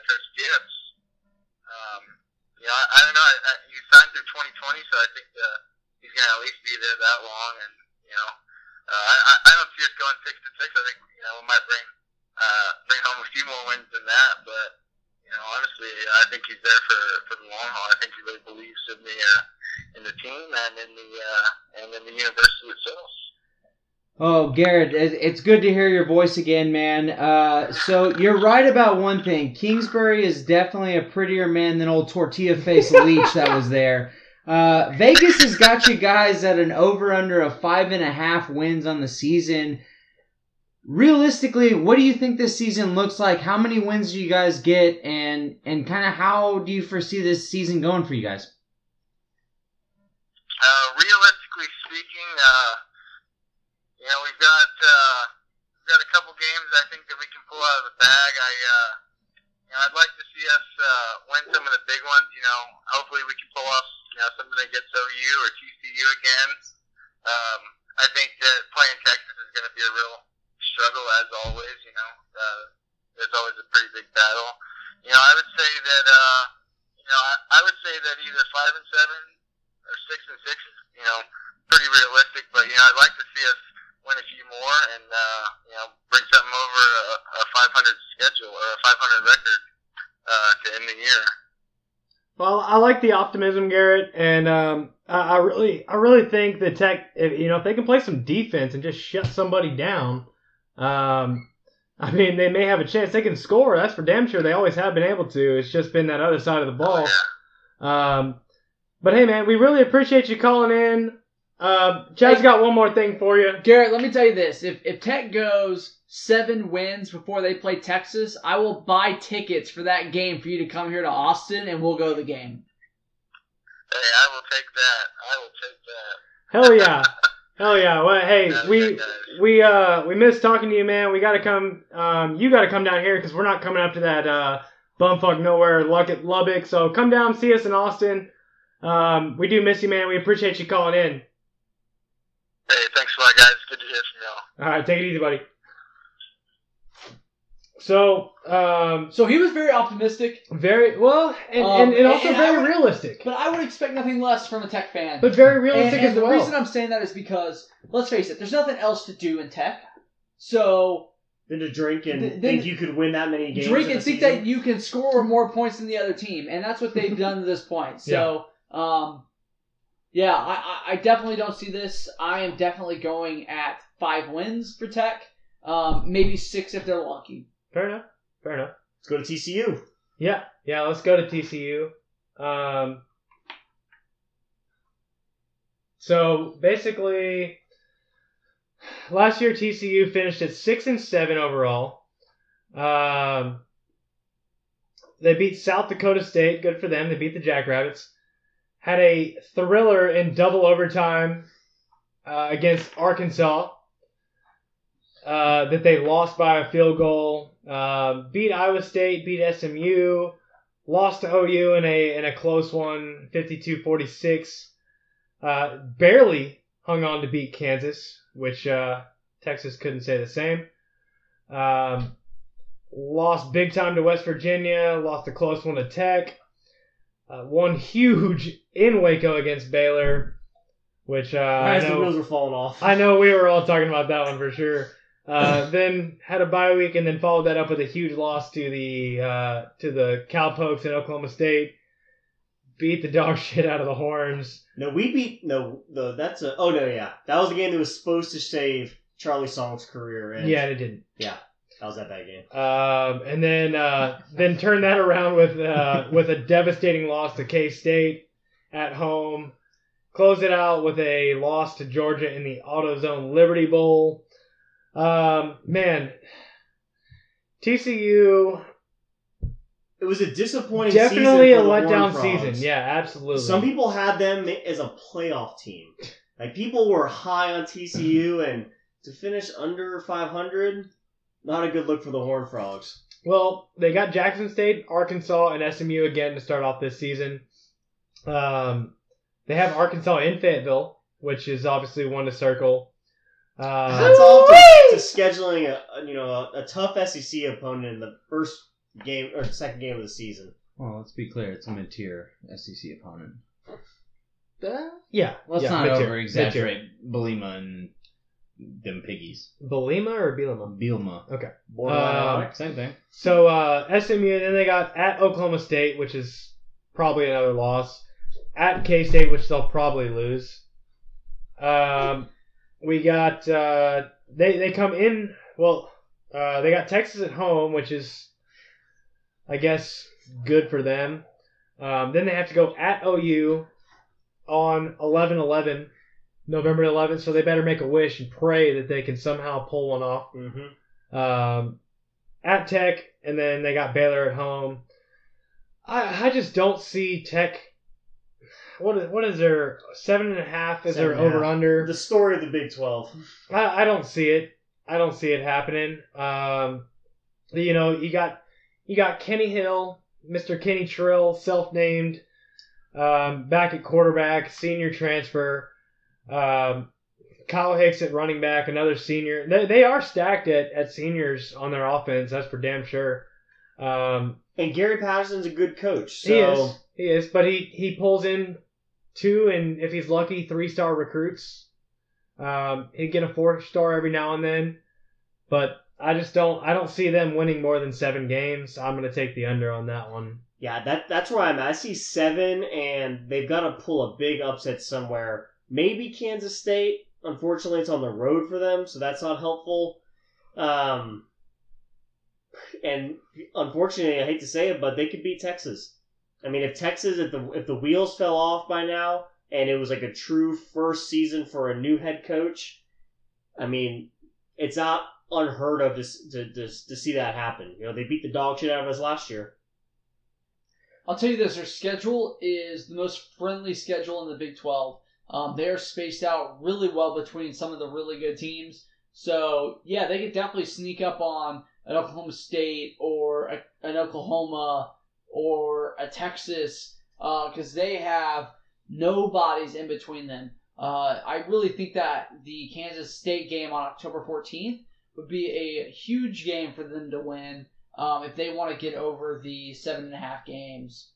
Coach Gibbs. I don't know. He signed through 2020, so I think he's going to at least be there that long. And, you know, I don't see us going 6-6. I think, you know, we might bring home a few more wins than that. But, you know, honestly, I think he's there for the long haul. I think he really believes in the team and in the university itself. Oh, Garrett, it's good to hear your voice again, man. So you're right about one thing. Kingsbury is definitely a prettier man than old tortilla-faced Leach that was there. Vegas has got you guys at an over-under of 5.5 wins on the season. Realistically, what do you think this season looks like? How many wins do you guys get? And kind of how do you foresee this season going for you guys? Realistically speaking, you know, we've got a couple games I think that we can pull out of the bag. You know, I'd like to see us win some of the big ones. You know, hopefully we can pull off, you know, something that gets OU or TCU again. I think that playing Texas is going to be a real struggle as always. You know, there's always a pretty big battle. You know, I would say that I would say that either 5-7 or 6-6 is, you know, pretty realistic. But you know, I'd like to see us win a few more and, you know, bring something over a 500 schedule or a 500 record to end the year. Well, I like the optimism, Garrett, and I really think that Tech, if they can play some defense and just shut somebody down, I mean, they may have a chance. They can score, that's for damn sure. They always have been able to. It's just been that other side of the ball. But, hey, man, we really appreciate you calling in. Chad's got one more thing for you. Garrett, let me tell you this. If Tech goes 7 wins before they play Texas, I will buy tickets for that game for you to come here to Austin, and we'll go to the game. Hey, I will take that. Hell yeah. Hell yeah. Well, hey, we missed talking to you, man. We got to come you got to come down here because we're not coming up to that bumfuck nowhere Lubbock. So come down, see us in Austin. We do miss you, man. We appreciate you calling in. Hey, thanks a lot, guys. Good to hear from y'all. All right, take it easy, buddy. So, he was very optimistic. Very, well, and also very realistic. But I would expect nothing less from a Tech fan. But very realistic as well. The reason I'm saying that is because, let's face it, there's nothing else to do in Tech. So... than to drink and think you could win that many games. Drink and think that you can score more points than the other team. And that's what they've done to this point. So... yeah. I definitely don't see this. I am definitely going at 5 wins for Tech. Maybe 6 if they're lucky. Fair enough. Let's go to TCU. Yeah, let's go to TCU. So, basically, last year TCU finished at 6-7 overall. They beat South Dakota State. Good for them. They beat the Jackrabbits. Had a thriller in double overtime against Arkansas that they lost by a field goal. Beat Iowa State, beat SMU, lost to OU in a close one, 52-46. Barely hung on to beat Kansas, which Texas couldn't say the same. Lost big time to West Virginia, lost a close one to Tech. One huge in Waco against Baylor, which the wheels were falling off. I know we were all talking about that one for sure. Then had a bye week and then followed that up with a huge loss to the Cowpokes in Oklahoma State. Beat the dog shit out of the Horns. That was the game that was supposed to save Charlie Song's career. And yeah, it didn't. Yeah. That was that bad game. And then turn that around with a devastating loss to K-State at home. Close it out with a loss to Georgia in the AutoZone Liberty Bowl. TCU. It was a disappointing season. Definitely a letdown season. Yeah, absolutely. Some people had them as a playoff team. Like, people were high on TCU, and to finish under 500... not a good look for the Horned Frogs. Well, they got Jackson State, Arkansas, and SMU again to start off this season. They have Arkansas in Fayetteville, which is obviously one to circle. That's all to scheduling a tough SEC opponent in the first game or second game of the season. Well, let's be clear, it's a mid-tier SEC opponent. Yeah. Let's not over-exaggerate Bielema and them piggies. Bielema or Bielema? Bielema. Okay. Same thing. So SMU, and then they got at Oklahoma State, which is probably another loss. At K-State, which they'll probably lose. We got they come in. Well, they got Texas at home, which is, I guess, good for them. Then they have to go at OU on 11/11, November 11th. So they better make a wish and pray that they can somehow pull one off. Mm-hmm. At Tech, and then they got Baylor at home. I just don't see Tech. What is their 7.5? Is their over under? The story of the Big 12. I don't see it. I don't see it happening. You know, you got Kenny Hill, Mr. Kenny Trill, self-named, back at quarterback, senior transfer. Kyle Hicks at running back, another senior. They are stacked at seniors on their offense. That's for damn sure. And Gary Patterson's a good coach. So. He is, but he pulls in 2, and if he's lucky, 3-star recruits. He'd get a 4-star every now and then, but I don't see them winning more than 7 games. I'm going to take the under on that one. Yeah, that's where I'm at. I see 7, and they've got to pull a big upset somewhere. Maybe Kansas State. Unfortunately, it's on the road for them, so that's not helpful. And unfortunately, I hate to say it, but they could beat Texas. I mean, if the wheels fell off by now and it was like a true first season for a new head coach, I mean, it's not unheard of to see that happen. You know, they beat the dog shit out of us last year. I'll tell you this, their schedule is the most friendly schedule in the Big 12. They are spaced out really well between some of the really good teams. So, yeah, they could definitely sneak up on an Oklahoma State or an Oklahoma or a Texas, because they have no bodies in between them. I really think that the Kansas State game on October 14th would be a huge game for them to win if they want to get over the 7.5 games.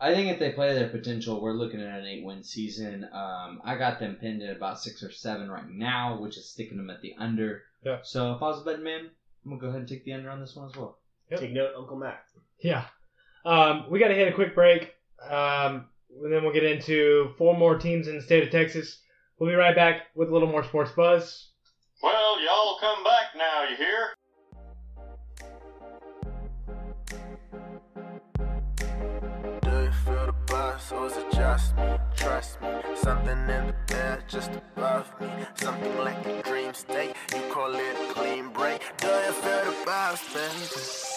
I think if they play their potential, we're looking at an 8-win season. I got them pinned at about 6 or 7 right now, which is sticking them at the under. Yeah. So if I was a betting man, I'm going to go ahead and take the under on this one as well. Yep. Take note, Uncle Mac. Yeah. We got to hit a quick break, and then we'll get into 4 more teams in the state of Texas. We'll be right back with a little more Sports Buzz. Well, y'all come back now, you hear? Do you feel the buzz, or is it just me? Trust me, something in the bed just above me. Something like a dream state, you call it a clean break. Do you feel the buzz, baby?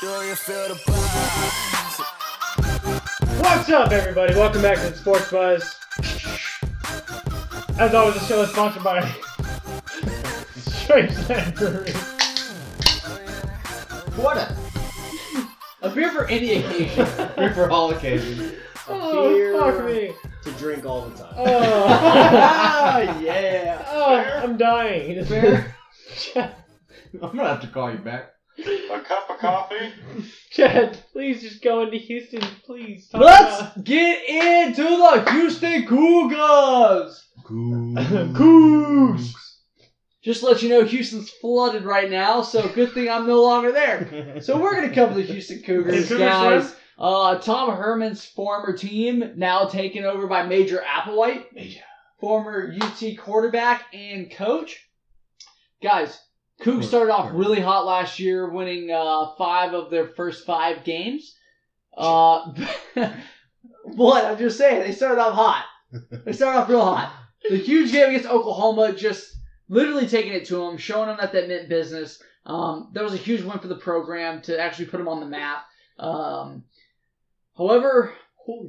Do you feel the buzz? What's up, everybody? Welcome back to the Sports Buzz. As always, the show is sponsored by Strangeland Brewery. What a beer for any occasion. Beer for all occasions. Fuck me. To drink all the time. Oh, yeah. Oh, I'm dying. Beer? I'm going to have to call you back. A cup of coffee? Chad, please just go into Houston, please. Let's get into the Houston Cougars! Cougs! Just to let you know, Houston's flooded right now, so good thing I'm no longer there. So we're going to cover the Houston Cougars, guys. Tom Herman's former team, now taken over by Major Applewhite, former UT quarterback and coach. Guys, Cougs started off really hot last year, winning 5 of their first 5 games. What? I'm just saying, they started off hot. They started off real hot. The huge game against Oklahoma, just literally taking it to them, showing them that meant business. That was a huge win for the program to actually put them on the map. However,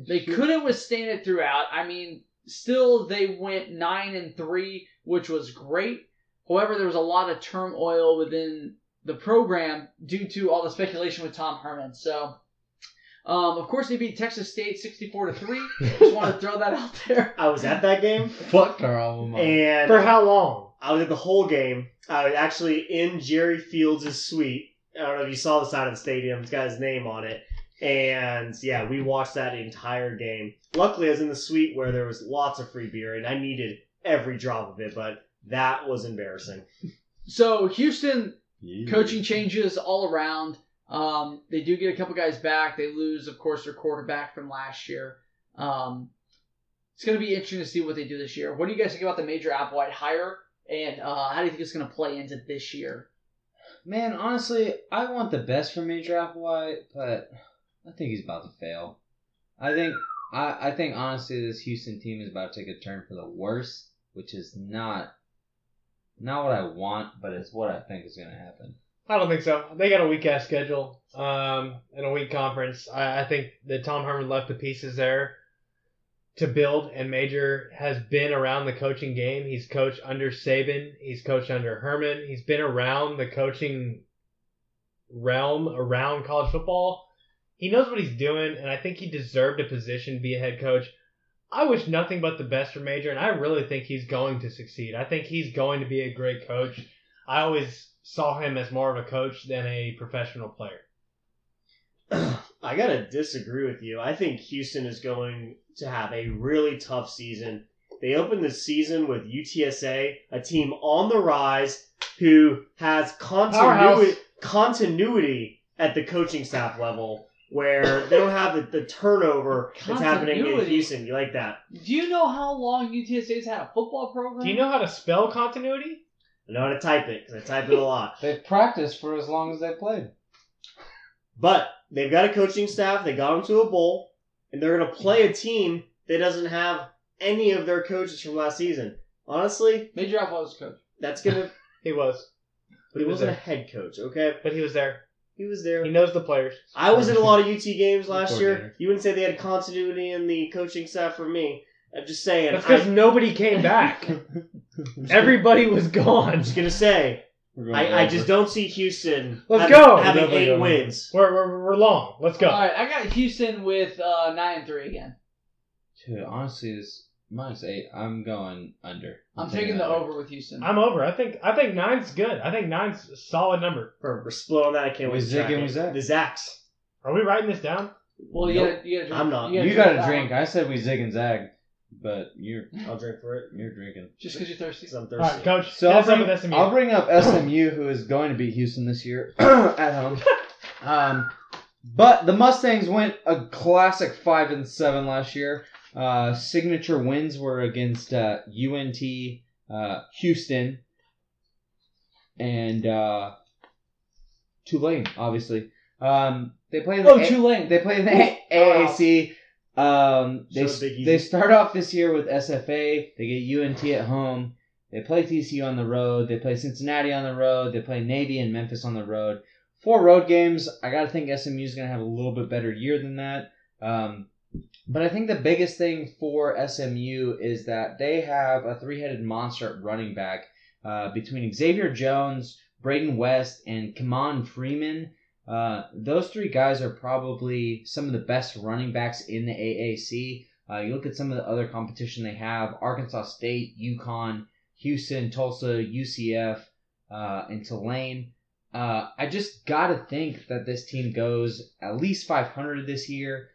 they couldn't withstand it throughout. I mean, still they went 9-3, which was great. However, there was a lot of turmoil within the program due to all the speculation with Tom Herman. So, of course, they beat Texas State 64-3. Just want to throw that out there. I was at that game. Fuck our alma mater. And for how long? I was at the whole game. I was actually in Jerry Fields' suite. I don't know if you saw the sign of the stadium. It's got his name on it. And yeah, we watched that entire game. Luckily, I was in the suite where there was lots of free beer, and I needed every drop of it, but that was embarrassing. So Houston, coaching changes all around. They do get a couple guys back. They lose, of course, their quarterback from last year. It's going to be interesting to see what they do this year. What do you guys think about the Major Applewhite hire, and how do you think it's going to play into this year? Man, honestly, I want the best for Major Applewhite, but I think he's about to fail. I think honestly, this Houston team is about to take a turn for the worse, which is not what I want, but it's what I think is going to happen. I don't think so. They got a weak-ass schedule and a weak conference. I think that Tom Herman left the pieces there to build, and Major has been around the coaching game. He's coached under Saban. He's coached under Herman. He's been around the coaching realm, around college football. He knows what he's doing, and I think he deserved a position to be a head coach. I wish nothing but the best for Major, and I really think he's going to succeed. I think he's going to be a great coach. I always saw him as more of a coach than a professional player. I got to disagree with you. I think Houston is going to have a really tough season. They opened the season with UTSA, a team on the rise who has continuity at the coaching staff level, where they don't have the turnover that's happening in Houston. You like that? Do you know how long UTSA's had a football program? Do you know how to spell continuity? I know how to type it, because I type it a lot. They've practiced for as long as they played. But they've got a coaching staff, they got them to a bowl, and they're going to play a team that doesn't have any of their coaches from last season. Honestly, Major Applewhite was coach. That's going to... He was. But he wasn't a head coach, okay? But he was there. He was there. He knows the players. I was at a lot of UT games last year. You wouldn't say they had continuity in the coaching staff for me. I'm just saying. That's because nobody came back. Everybody was gone. I'm just going to say, I just don't see Houston having 8 wins. We're long. Let's go. All right, I got Houston with 9-3 again. Dude, honestly, it's -8. I'm going under. I'm taking the over with Houston. I'm over. I think 9's good. I think 9's a solid number. We're split on that. I can't wait. Zach. The Zacks. Are we writing this down? Well, nope. You got to drink. I'm not. You got to drink. I said we zig and zag, but I'll drink for it. You're drinking. Just because you're thirsty? Because I'm thirsty. All right, Coach. So I'll bring up SMU, who is going to beat Houston this year at home. But the Mustangs went a classic 5-7 last year. Signature wins were against UNT, Houston, and Tulane. Obviously, they play in the Tulane. They play in the AAC. They start off this year with SFA. They get UNT at home. They play TCU on the road. They play Cincinnati on the road. They play Navy and Memphis on the road. 4 road games. I gotta think SMU is gonna have a little bit better year than that. But I think the biggest thing for SMU is that they have a 3-headed monster at running back between Xavier Jones, Braden West, and Kamon Freeman. Those 3 guys are probably some of the best running backs in the AAC. You look at some of the other competition they have: Arkansas State, UConn, Houston, Tulsa, UCF, and Tulane. I just got to think that this team goes at least 500 this year.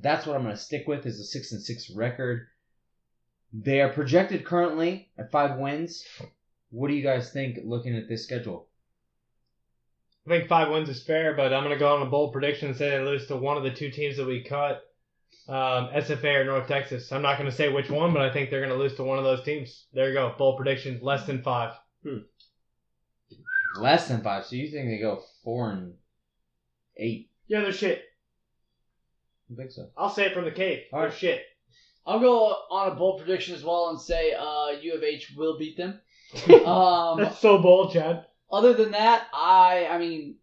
That's what I'm going to stick with, is a 6-6 record. They are projected currently at 5 wins. What do you guys think looking at this schedule? I think 5 wins is fair, but I'm going to go on a bold prediction and say they lose to one of the 2 teams that we cut, SFA or North Texas. I'm not going to say which one, but I think they're going to lose to one of those teams. There you go. Bold prediction, less than 5. Less than 5? So you think they go 4-8? Yeah, they're shit. I think so. I'll say it from the cave. All right. Shit. I'll go on a bold prediction as well and say U of H will beat them. That's so bold, Chad. Other than that, I mean,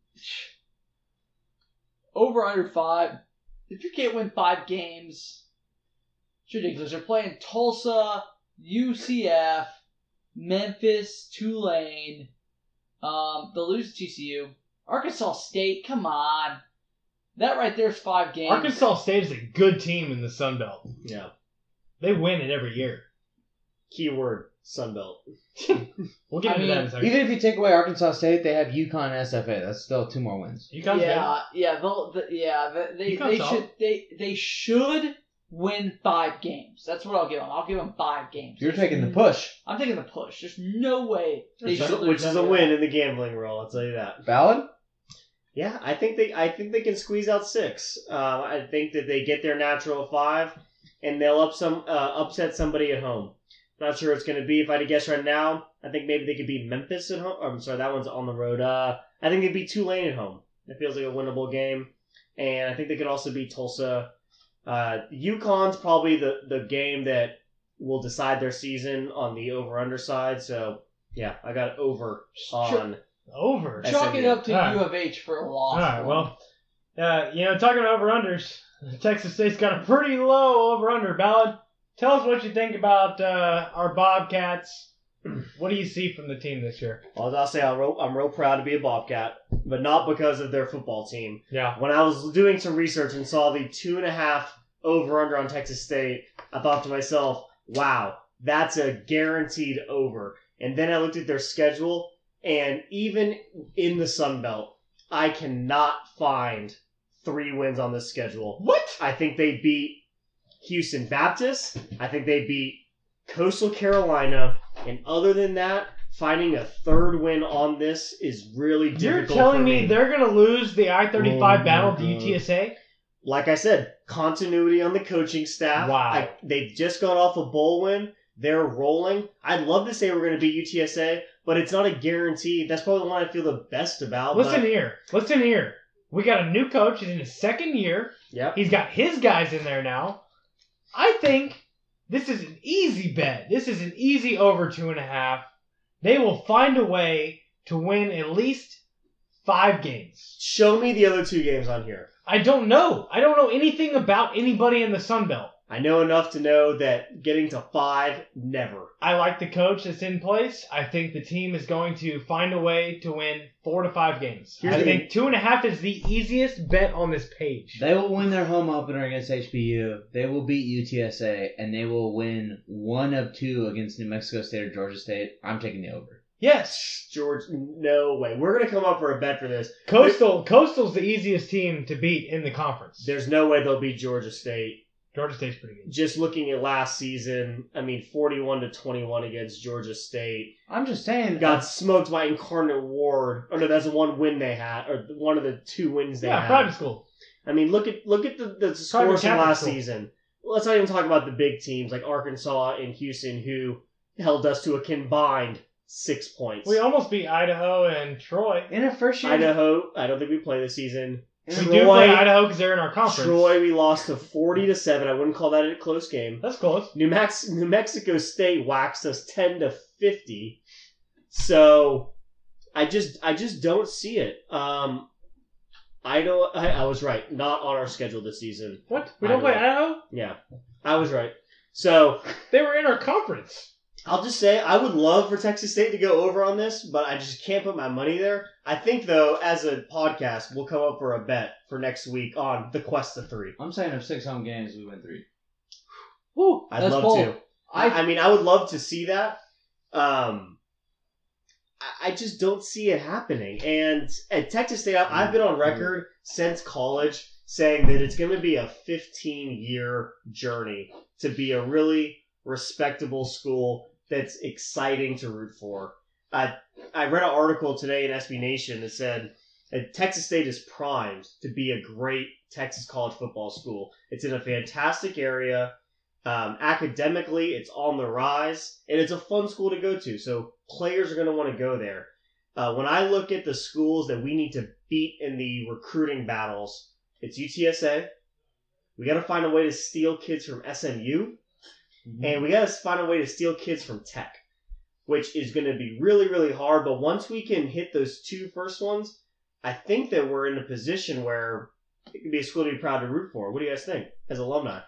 over under 5. If you can't win 5 games, it's ridiculous. They're playing Tulsa, UCF, Memphis, Tulane. They'll lose to TCU. Arkansas State, come on. That right there is 5 games. Arkansas State is a good team in the Sun Belt. Yeah. They win it every year. Keyword, Sunbelt. We'll get into that in a second. Even if you take away Arkansas State, they have UConn and SFA. That's still two more wins. UConn's They should win 5 games. That's what I'll give them. I'll give them 5 games. You're taking the push. I'm taking the push. There's no way. Which is a win in the gambling role. I'll tell you that. Ballad? Yeah, I think they can squeeze out 6. I think that they get their natural 5, and they'll upset somebody at home. Not sure it's going to be. If I had to guess right now, I think maybe they could beat Memphis at home. I'm sorry, that one's on the road. I think they beat Tulane at home. It feels like a winnable game, and I think they could also beat Tulsa. UConn's probably the game that will decide their season on the over/under side. So yeah, I got over on. Over. Chalk it up to U of H for a loss. All right, well, talking about over-unders, Texas State's got a pretty low over-under. Ballad, tell us what you think about our Bobcats. What do you see from the team this year? Well, I'll say I'm real proud to be a Bobcat, but not because of their football team. Yeah. When I was doing some research and saw the 2.5 over-under on Texas State, I thought to myself, wow, that's a guaranteed over. And then I looked at their schedule. And even in the Sun Belt, I cannot find 3 wins on this schedule. What? I think they beat Houston Baptist. I think they beat Coastal Carolina. And other than that, finding a 3rd win on this is really difficult. You're telling me they're going to lose the I-35 battle to UTSA? Like I said, continuity on the coaching staff. Wow. They've just got off a bowl win. They're rolling. I'd love to say we're going to beat UTSA, but it's not a guarantee. That's probably the one I feel the best about. Listen here. We got a new coach. He's in his 2nd year. Yep. He's got his guys in there now. I think this is an easy bet. This is an easy over 2.5. They will find a way to win at least 5 games. Show me the other 2 games on here. I don't know. I don't know anything about anybody in the Sun Belt. I know enough to know that getting to 5, never. I like the coach that's in place. I think the team is going to find a way to win 4 to 5 games. I think 2.5 is the easiest bet on this page. They will win their home opener against HBU. They will beat UTSA, and they will win 1 of 2 against New Mexico State or Georgia State. I'm taking the over. Yes, George. No way. We're gonna come up for a bet for this. Coastal's the easiest team to beat in the conference. There's no way they'll beat Georgia State. Georgia State's pretty good. Just looking at last season, 41-21 against Georgia State. I'm just saying. Got smoked by Incarnate Ward. Oh, no, that's the one win they had, or one of the 2 wins they had. Yeah, private school. I mean, look at the scores from last season. Let's not even talk about the big teams like Arkansas and Houston, who held us to a combined 6 points. We almost beat Idaho and Troy. In a first year. Idaho, I don't think we play this season. We do play Idaho because they're in our conference. Troy, we lost to 40-7. I wouldn't call that a close game. That's close. New Mexico State waxed us 10-50. So I just don't see it. I was right. Not on our schedule this season. What? We don't play Idaho? Yeah, I was right. So they were in our conference. I'll just say I would love for Texas State to go over on this, but I just can't put my money there. I think, though, as a podcast, we'll come up for a bet for next week on the quest to 3. I'm saying of 6 home games, we win 3. Woo, I'd love bold. To. I mean, I would love to see that. I just don't see it happening. And at Texas State, I've been on record since college saying that it's going to be a 15-year journey to be a really respectable school that's exciting to root for. I read an article today in SB Nation that said that Texas State is primed to be a great Texas college football school. It's in a fantastic area. Academically, it's on the rise, and it's a fun school to go to, so players are going to want to go there. When I look at the schools that we need to beat in the recruiting battles, it's UTSA. We got to find a way to steal kids from SMU. And we got to find a way to steal kids from Tech, which is going to be really, really hard. But once we can hit those 2 first ones, I think that we're in a position where it could be a school to be proud to root for. What do you guys think as alumni?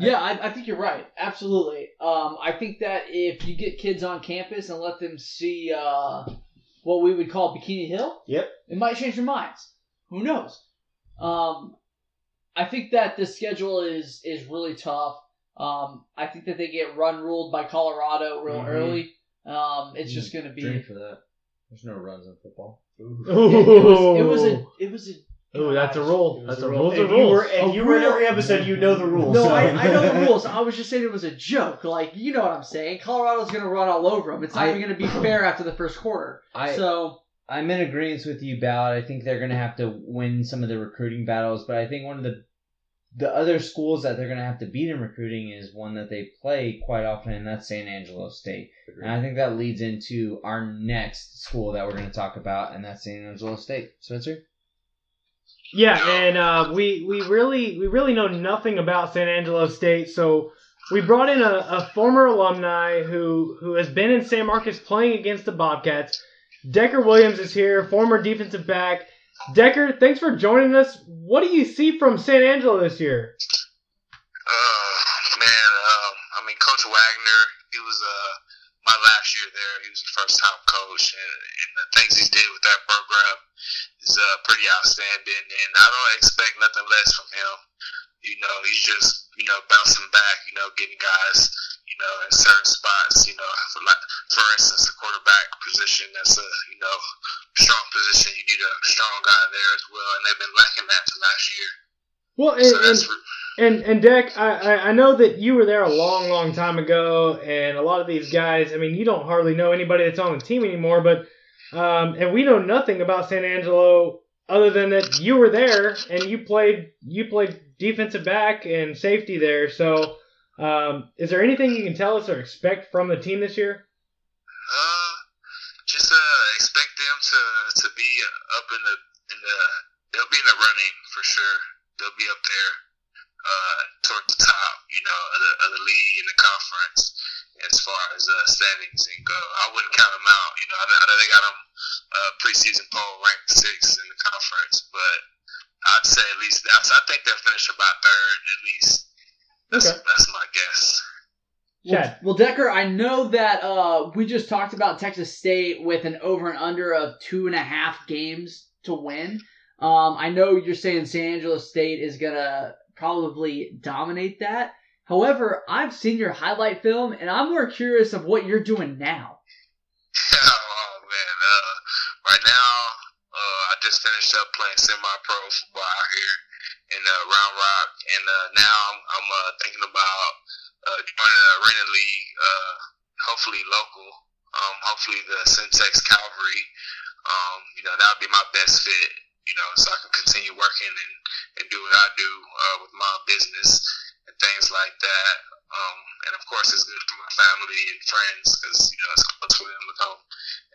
Yeah, I think you're right. Absolutely. I think that if you get kids on campus and let them see what we would call Bikini Hill, yep, it might change their minds. Who knows? I think that the schedule is really tough. I think that they get run ruled by Colorado real early. It's just going to be. Drink for that. There's no runs in football. It was a. Oh, that's a rule. That's a rule. Rules are rules. If you were in every episode, you know the rules. No, so. I know the rules. I was just saying it was a joke. Like, you know what I'm saying. Colorado's going to run all over them. It's not even going to be fair after the first quarter. I'm in agreement with you, Ballard. I think they're going to have to win some of the recruiting battles. But I think one of the other schools that they're going to have to beat in recruiting is one that they play quite often, and that's San Angelo State. And I think that leads into our next school that we're going to talk about, and that's San Angelo State. Spencer? Yeah, and we really know nothing about San Angelo State, so we brought in a former alumni who has been in San Marcos playing against the Bobcats. Decker Williams is here, former defensive back. Decker, thanks for joining us. What do you see from San Angelo this year? Coach Wagner, he was my last year there. He was a first-time coach, and the things he did with that program is pretty outstanding, and I don't expect nothing less from him. You know, he's just, you know, bouncing back, you know, getting guys, you know, in certain spots, you know, for instance, the quarterback position, that's a, you know, strong position. You need a strong guy there as well, and they've been lacking that to last year. Well, and Deck, I know that you were there a long time ago, and a lot of these guys, I mean, you don't hardly know anybody that's on the team anymore, but and we know nothing about San Angelo other than that you were there and you played defensive back and safety there. So, is there anything you can tell us or expect from the team this year? Just expect them to be up in the they'll be in the running for sure. They'll be up there toward the top, you know, of the league in the conference. As far as standings and go, I wouldn't count them out. You know, I know they got them preseason poll ranked 6th in the conference, but I'd say at least I think they'll finish about 3rd at least. That's my guess. Well, Decker, I know that we just talked about Texas State with an over and under of 2.5 games to win. I know you're saying San Angelo State is gonna probably dominate that. However, I've seen your highlight film, and I'm more curious of what you're doing now. Oh, man. Right now, I just finished up playing semi-pro football out here in Round Rock, and now I'm thinking about joining an arena league, hopefully local, hopefully the Syntex Calvary. You know, that would be my best fit, you know, so I can continue working and do what I do with my business. And things like that, and of course it's good for my family and friends because, you know, it's close for them to come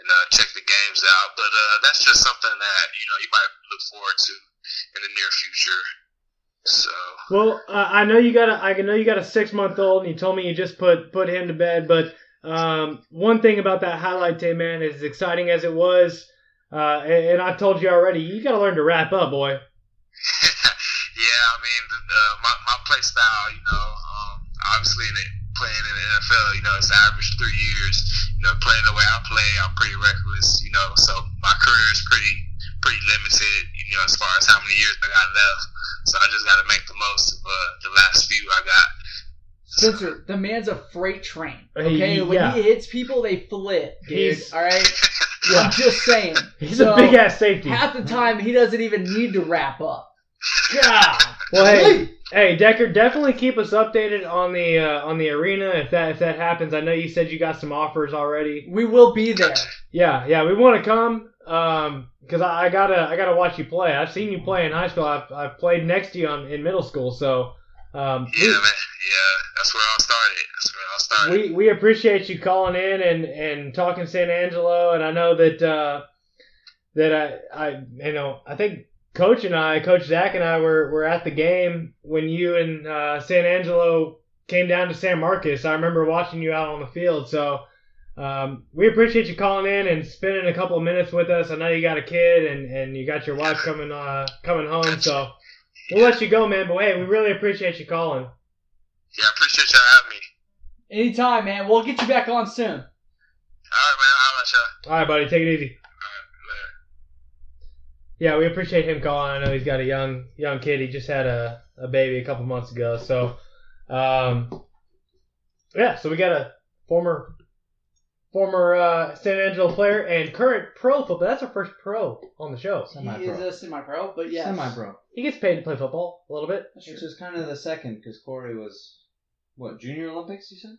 and check the games out, but that's just something that, you know, you might look forward to in the near future. So well, I know you got a 6-month-old, and you told me you just put him to bed, but one thing about that highlight tape, man, is as exciting as it was, and I told you already, you got to learn to wrap up, boy. Yeah, I mean, my play style, you know, obviously playing in the NFL, you know, it's average 3 years. You know, playing the way I play, I'm pretty reckless, you know, so my career is pretty limited, you know, as far as how many years I got left. So I just got to make the most of the last few I got. Spencer, the man's a freight train, okay? When he hits people, they flip, dude, all right? Yeah. I'm just saying. He's a big-ass safety. Half the time, he doesn't even need to wrap up. Yeah. Well, hey, Decker, definitely keep us updated on the arena if that happens. I know you said you got some offers already. We will be there. Yeah, we want to come because I gotta watch you play. I've seen you play in high school. I've played next to you in middle school. So yeah, man, that's where I started. We appreciate you calling in and talking San Angelo, and I know that that I you know, I think Coach Zach and I were at the game when you and San Angelo came down to San Marcos. I remember watching you out on the field. So we appreciate you calling in and spending a couple of minutes with us. I know you got a kid and you got your wife coming home. So we'll let you go, man. But, hey, we really appreciate you calling. Yeah, I appreciate y'all having me. Anytime, man. We'll get you back on soon. All right, man. I'll let y'all. All right, buddy. Take it easy. Yeah, we appreciate him calling. I know he's got a young kid. He just had a baby a couple months ago. So Yeah, so we got a former San Angelo player and current pro football. That's our first pro on the show. Semi-pro. He is a semi-pro, but yes. Semi-pro. He gets paid to play football a little bit. Which is kind of the second, because Corey was, what, Junior Olympics, you said?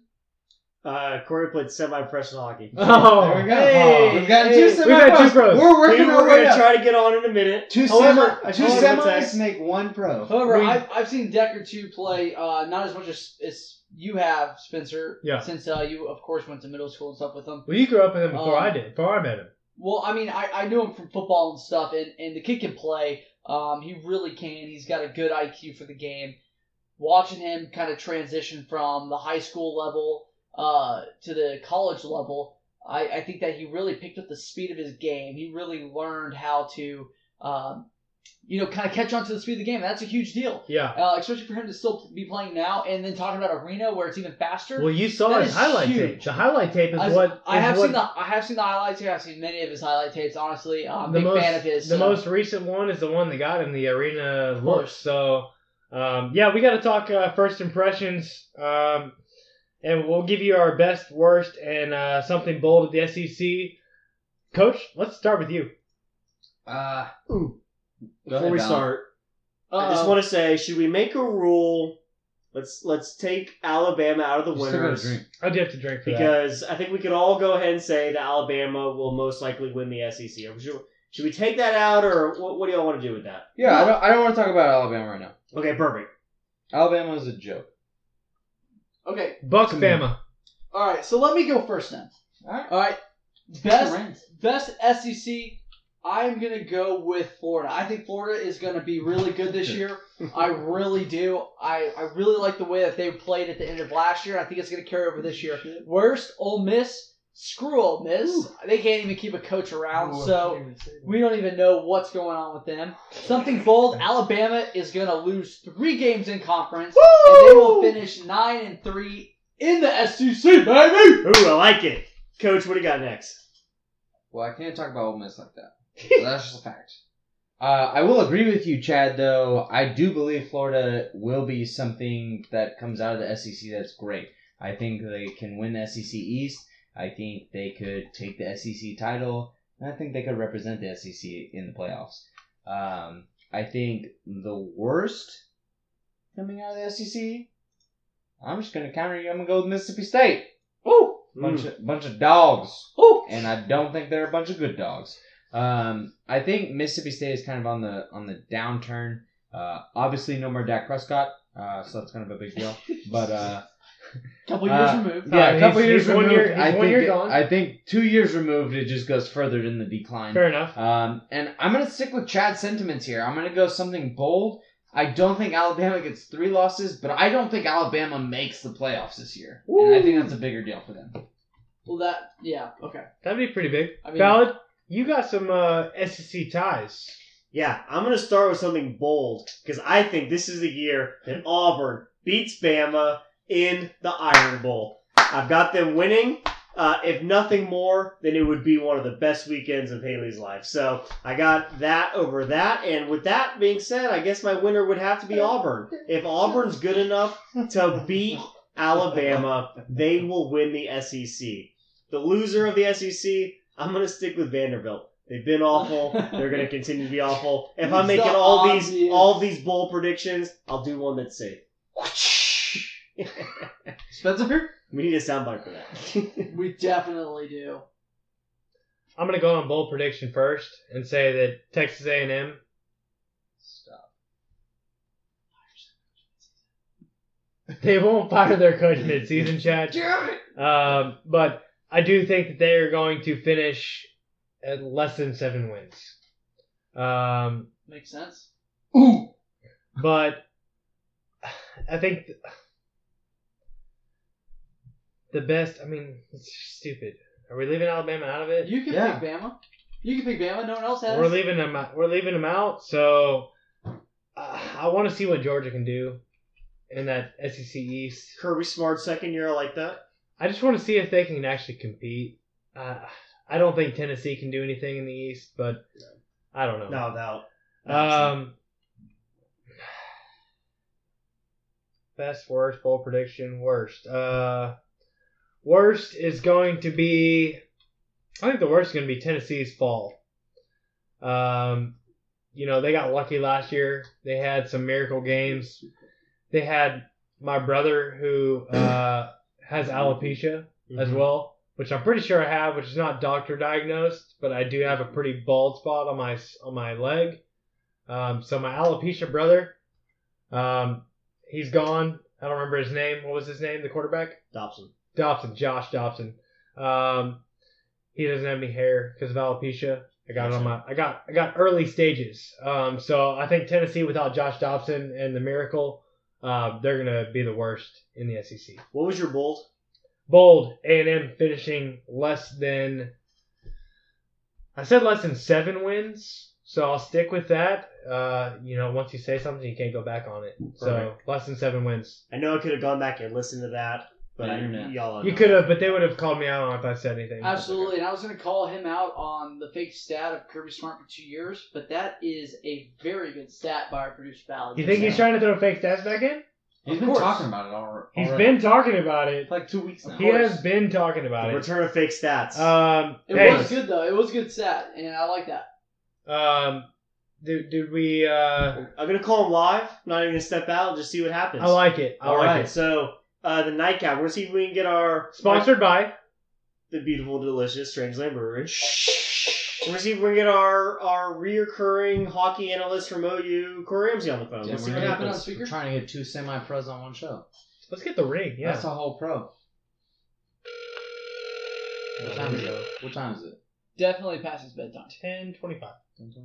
Corey played semi-professional hockey. Oh, there we go. Hey, we've got two semi-pros. We're working our way up. We're going to try to get on in a minute. Two semis make one pro. However, I've seen Decker 2 play not as much as you have, Spencer. Yeah. Since you, of course, went to middle school and stuff with him. Well, you grew up with him before I did. Before I met him. Well, I mean, I knew him from football and stuff, and the kid can play. He really can. He's got a good IQ for the game. Watching him kind of transition from the high school level to the college level, I think that he really picked up the speed of his game. He really learned how to, kind of catch on to the speed of the game. That's a huge deal. Yeah. Especially for him to still be playing now, and then talking about arena where it's even faster. Well, you saw his highlight tape. The highlight tape is what I have seen the highlight tape. I've seen many of his highlight tapes. Honestly, I'm a big fan of his. The most recent one is the one that got him the arena look. So, we got to talk first impressions. And we'll give you our best, worst, and something bold at the SEC. Coach, let's start with you. Before we start, I just want to say, should we make a rule? Let's take Alabama out of the winners. I do have to drink for because that. I think we could all go ahead and say that Alabama will most likely win the SEC. Should we take that out, or what do y'all want to do with that? Yeah, no. I don't want to talk about Alabama right now. Okay, perfect. Alabama is a joke. Okay. Bucks Bama. All right, so let me go first then. All right. Best SEC, I'm going to go with Florida. I think Florida is going to be really good this year. I really do. I really like the way that they played at the end of last year. I think it's going to carry over this year. Worst, Ole Miss. Screw Ole Miss. Ooh. They can't even keep a coach around, so we don't even know what's going on with them. Something bold, Alabama is going to lose 3 games in conference, Woo! And they will finish 9-3 in the SEC, baby! Ooh, I like it. Coach, what do you got next? Well, I can't talk about Ole Miss like that. So that's just a fact. I will agree with you, Chad, though. I do believe Florida will be something that comes out of the SEC that's great. I think they can win the SEC East. I think they could take the SEC title, and I think they could represent the SEC in the playoffs. I think the worst coming out of the SEC, I'm just going to counter you. I'm going to go with Mississippi State. Woo! Bunch of dogs. Woo! And I don't think they're a bunch of good dogs. I think Mississippi State is kind of on the downturn. Obviously, no more Dak Prescott, so that's kind of a big deal. But... couple years removed. Yeah, a couple years removed. One year gone. I think 2 years removed, it just goes further in the decline. Fair enough. And I'm going to stick with Chad's sentiments here. I'm going to go something bold. I don't think Alabama gets 3 losses, but I don't think Alabama makes the playoffs this year. Woo. And I think that's a bigger deal for them. Well, okay. That'd be pretty big. I mean, Ballad, you got some SEC ties. Yeah, I'm going to start with something bold, because I think this is the year that Auburn beats Bama in the Iron Bowl. I've got them winning. If nothing more, then it would be one of the best weekends of Haley's life. So I got that over that. And with that being said, I guess my winner would have to be Auburn. If Auburn's good enough to beat Alabama, they will win the SEC. The loser of the SEC, I'm going to stick with Vanderbilt. They've been awful. They're going to continue to be awful. If I'm making all these bowl predictions, I'll do one that's safe. Spencer? We need a soundbite for that. We definitely do. I'm going to go on bold prediction first and say that Texas A&M... Stop. They won't fire their coach mid-season, Chad. But I do think that they are going to finish at less than 7 wins. Makes sense. Ooh! But I think... The best, I mean, it's stupid. Are we leaving Alabama out of it? You can pick Bama. You can pick Bama. No one else has. We're leaving them out. So I want to see what Georgia can do in that SEC East. Kirby Smart, second year. I like that. I just want to see if they can actually compete. I don't think Tennessee can do anything in the East, but I don't know. No doubt. Best, worst, bowl prediction, worst. Worst is going to be, I think the worst is going to be Tennessee's fall. You know, they got lucky last year. They had some miracle games. They had my brother who has alopecia as well, which I'm pretty sure I have, which is not doctor diagnosed, but I do have a pretty bald spot on my leg. So my alopecia brother, he's gone. I don't remember his name. What was his name? The quarterback? Dobson. Josh Dobson. He doesn't have any hair because of alopecia. I got early stages. So I think Tennessee without Josh Dobson and the miracle, they're gonna be the worst in the SEC. What was your bold? Bold A&M finishing less than 7 wins. So I'll stick with that. You know, once you say something, you can't go back on it. Perfect. So less than 7 wins. I know I could have gone back and listened to that. But you could have, but they would have called me out on if I said anything. Absolutely, and I was going to call him out on the fake stat of Kirby Smart for 2 years, but that is a very good stat by our producer, Valet. You think he's trying to throw fake stats back in? He's been talking about it already. He's been talking about it. Like 2 weeks now. He has been talking about it. Return of fake stats. It was good, though. It was a good stat, and I like that. Did we... I'm going to call him live. I'm not even going to step out. Just see what happens. I like it. All right, so... the nightcap. We're going to see if we can get our... Sponsored by... The beautiful, delicious Strangeland Brewery. We're going to see if we can get our reoccurring hockey analyst from OU, Corey Ramsey, on the phone. Yeah, we'll see what happens. On speaker. We're trying to get 2 semi-pros on one show. Let's get the ring, yeah. That's a whole pro. What time is it? Definitely past his bedtime. 10:25.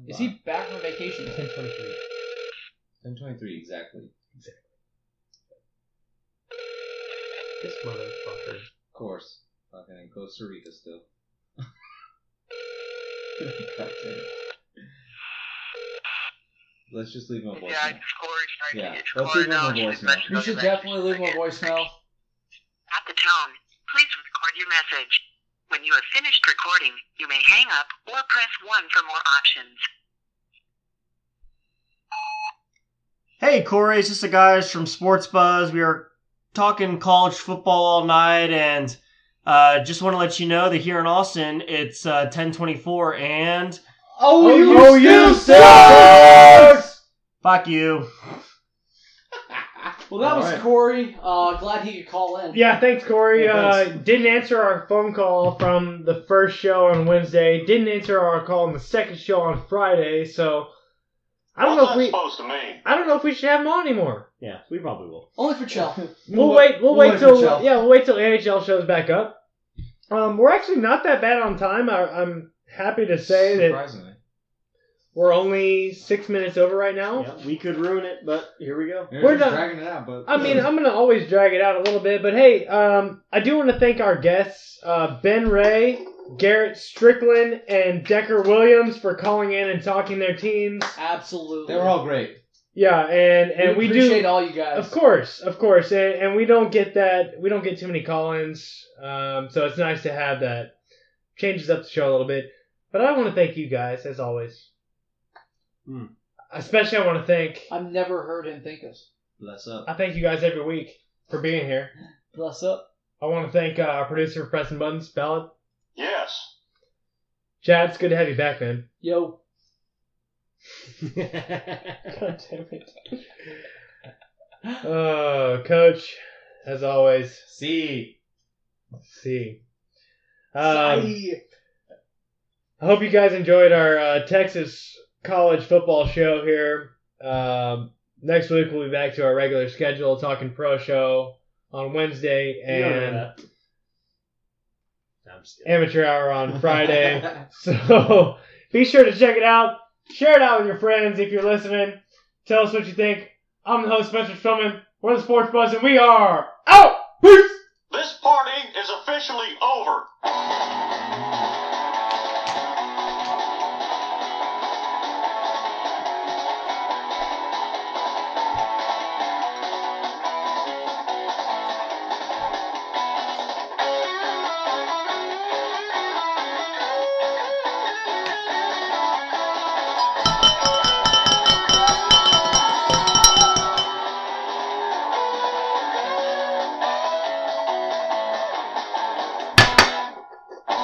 Is he back from vacation? 10:23. 10:23, exactly. This motherfucker. Of course. Fucking in Costa Rica still. Let's just leave him a voicemail. Yeah, it's Corey trying to get your Corey now. You should definitely leave him a voicemail. At the tone, please record your message. When you have finished recording, you may hang up or press 1 for more options. Hey, Corey. It's just the guys from Sports Buzz. We are talking college football all night, and just want to let you know that here in Austin, it's 10:24, and... OU sucks! Fuck you. Well, that all was right. Corey. Glad he could call in. Yeah, thanks, Corey. Yeah, thanks. Didn't answer our phone call from the first show on Wednesday. Didn't answer our call on the second show on Friday, so... I don't know if we should have him on anymore. Yeah, we probably will. Only for Chell. We'll wait till NHL shows back up. We're actually not that bad on time. I'm happy to say that we're only 6 minutes over right now. Yeah, we could ruin it, but here we go. We're not dragging it out, but I mean, I'm gonna always drag it out a little bit. But hey, I do want to thank our guests, Ben Ray, Garrett Strickland, and Decker Williams for calling in and talking their teams. Absolutely. They were all great. Yeah, and we appreciate all you guys. Of course. And we don't get that. We don't get too many call-ins, so it's nice to have that. Changes up the show a little bit. But I want to thank you guys, as always. Especially I want to thank... I've never heard him thank us. Bless up. I thank you guys every week for being here. Bless up. I want to thank our producer for pressing buttons, Ballad. Yes. Chad, it's good to have you back, man. Yo. God damn it. Oh, Coach, as always. See. I hope you guys enjoyed our Texas college football show here. Next week we'll be back to our regular schedule, talking pro show on Wednesday, and... Amateur hour on Friday. So be sure to check it out. Share it out with your friends if you're listening. Tell us what you think. I'm the host, Spencer Spillman. We're the Sports Buzz, and we are out! Peace! This party is officially over.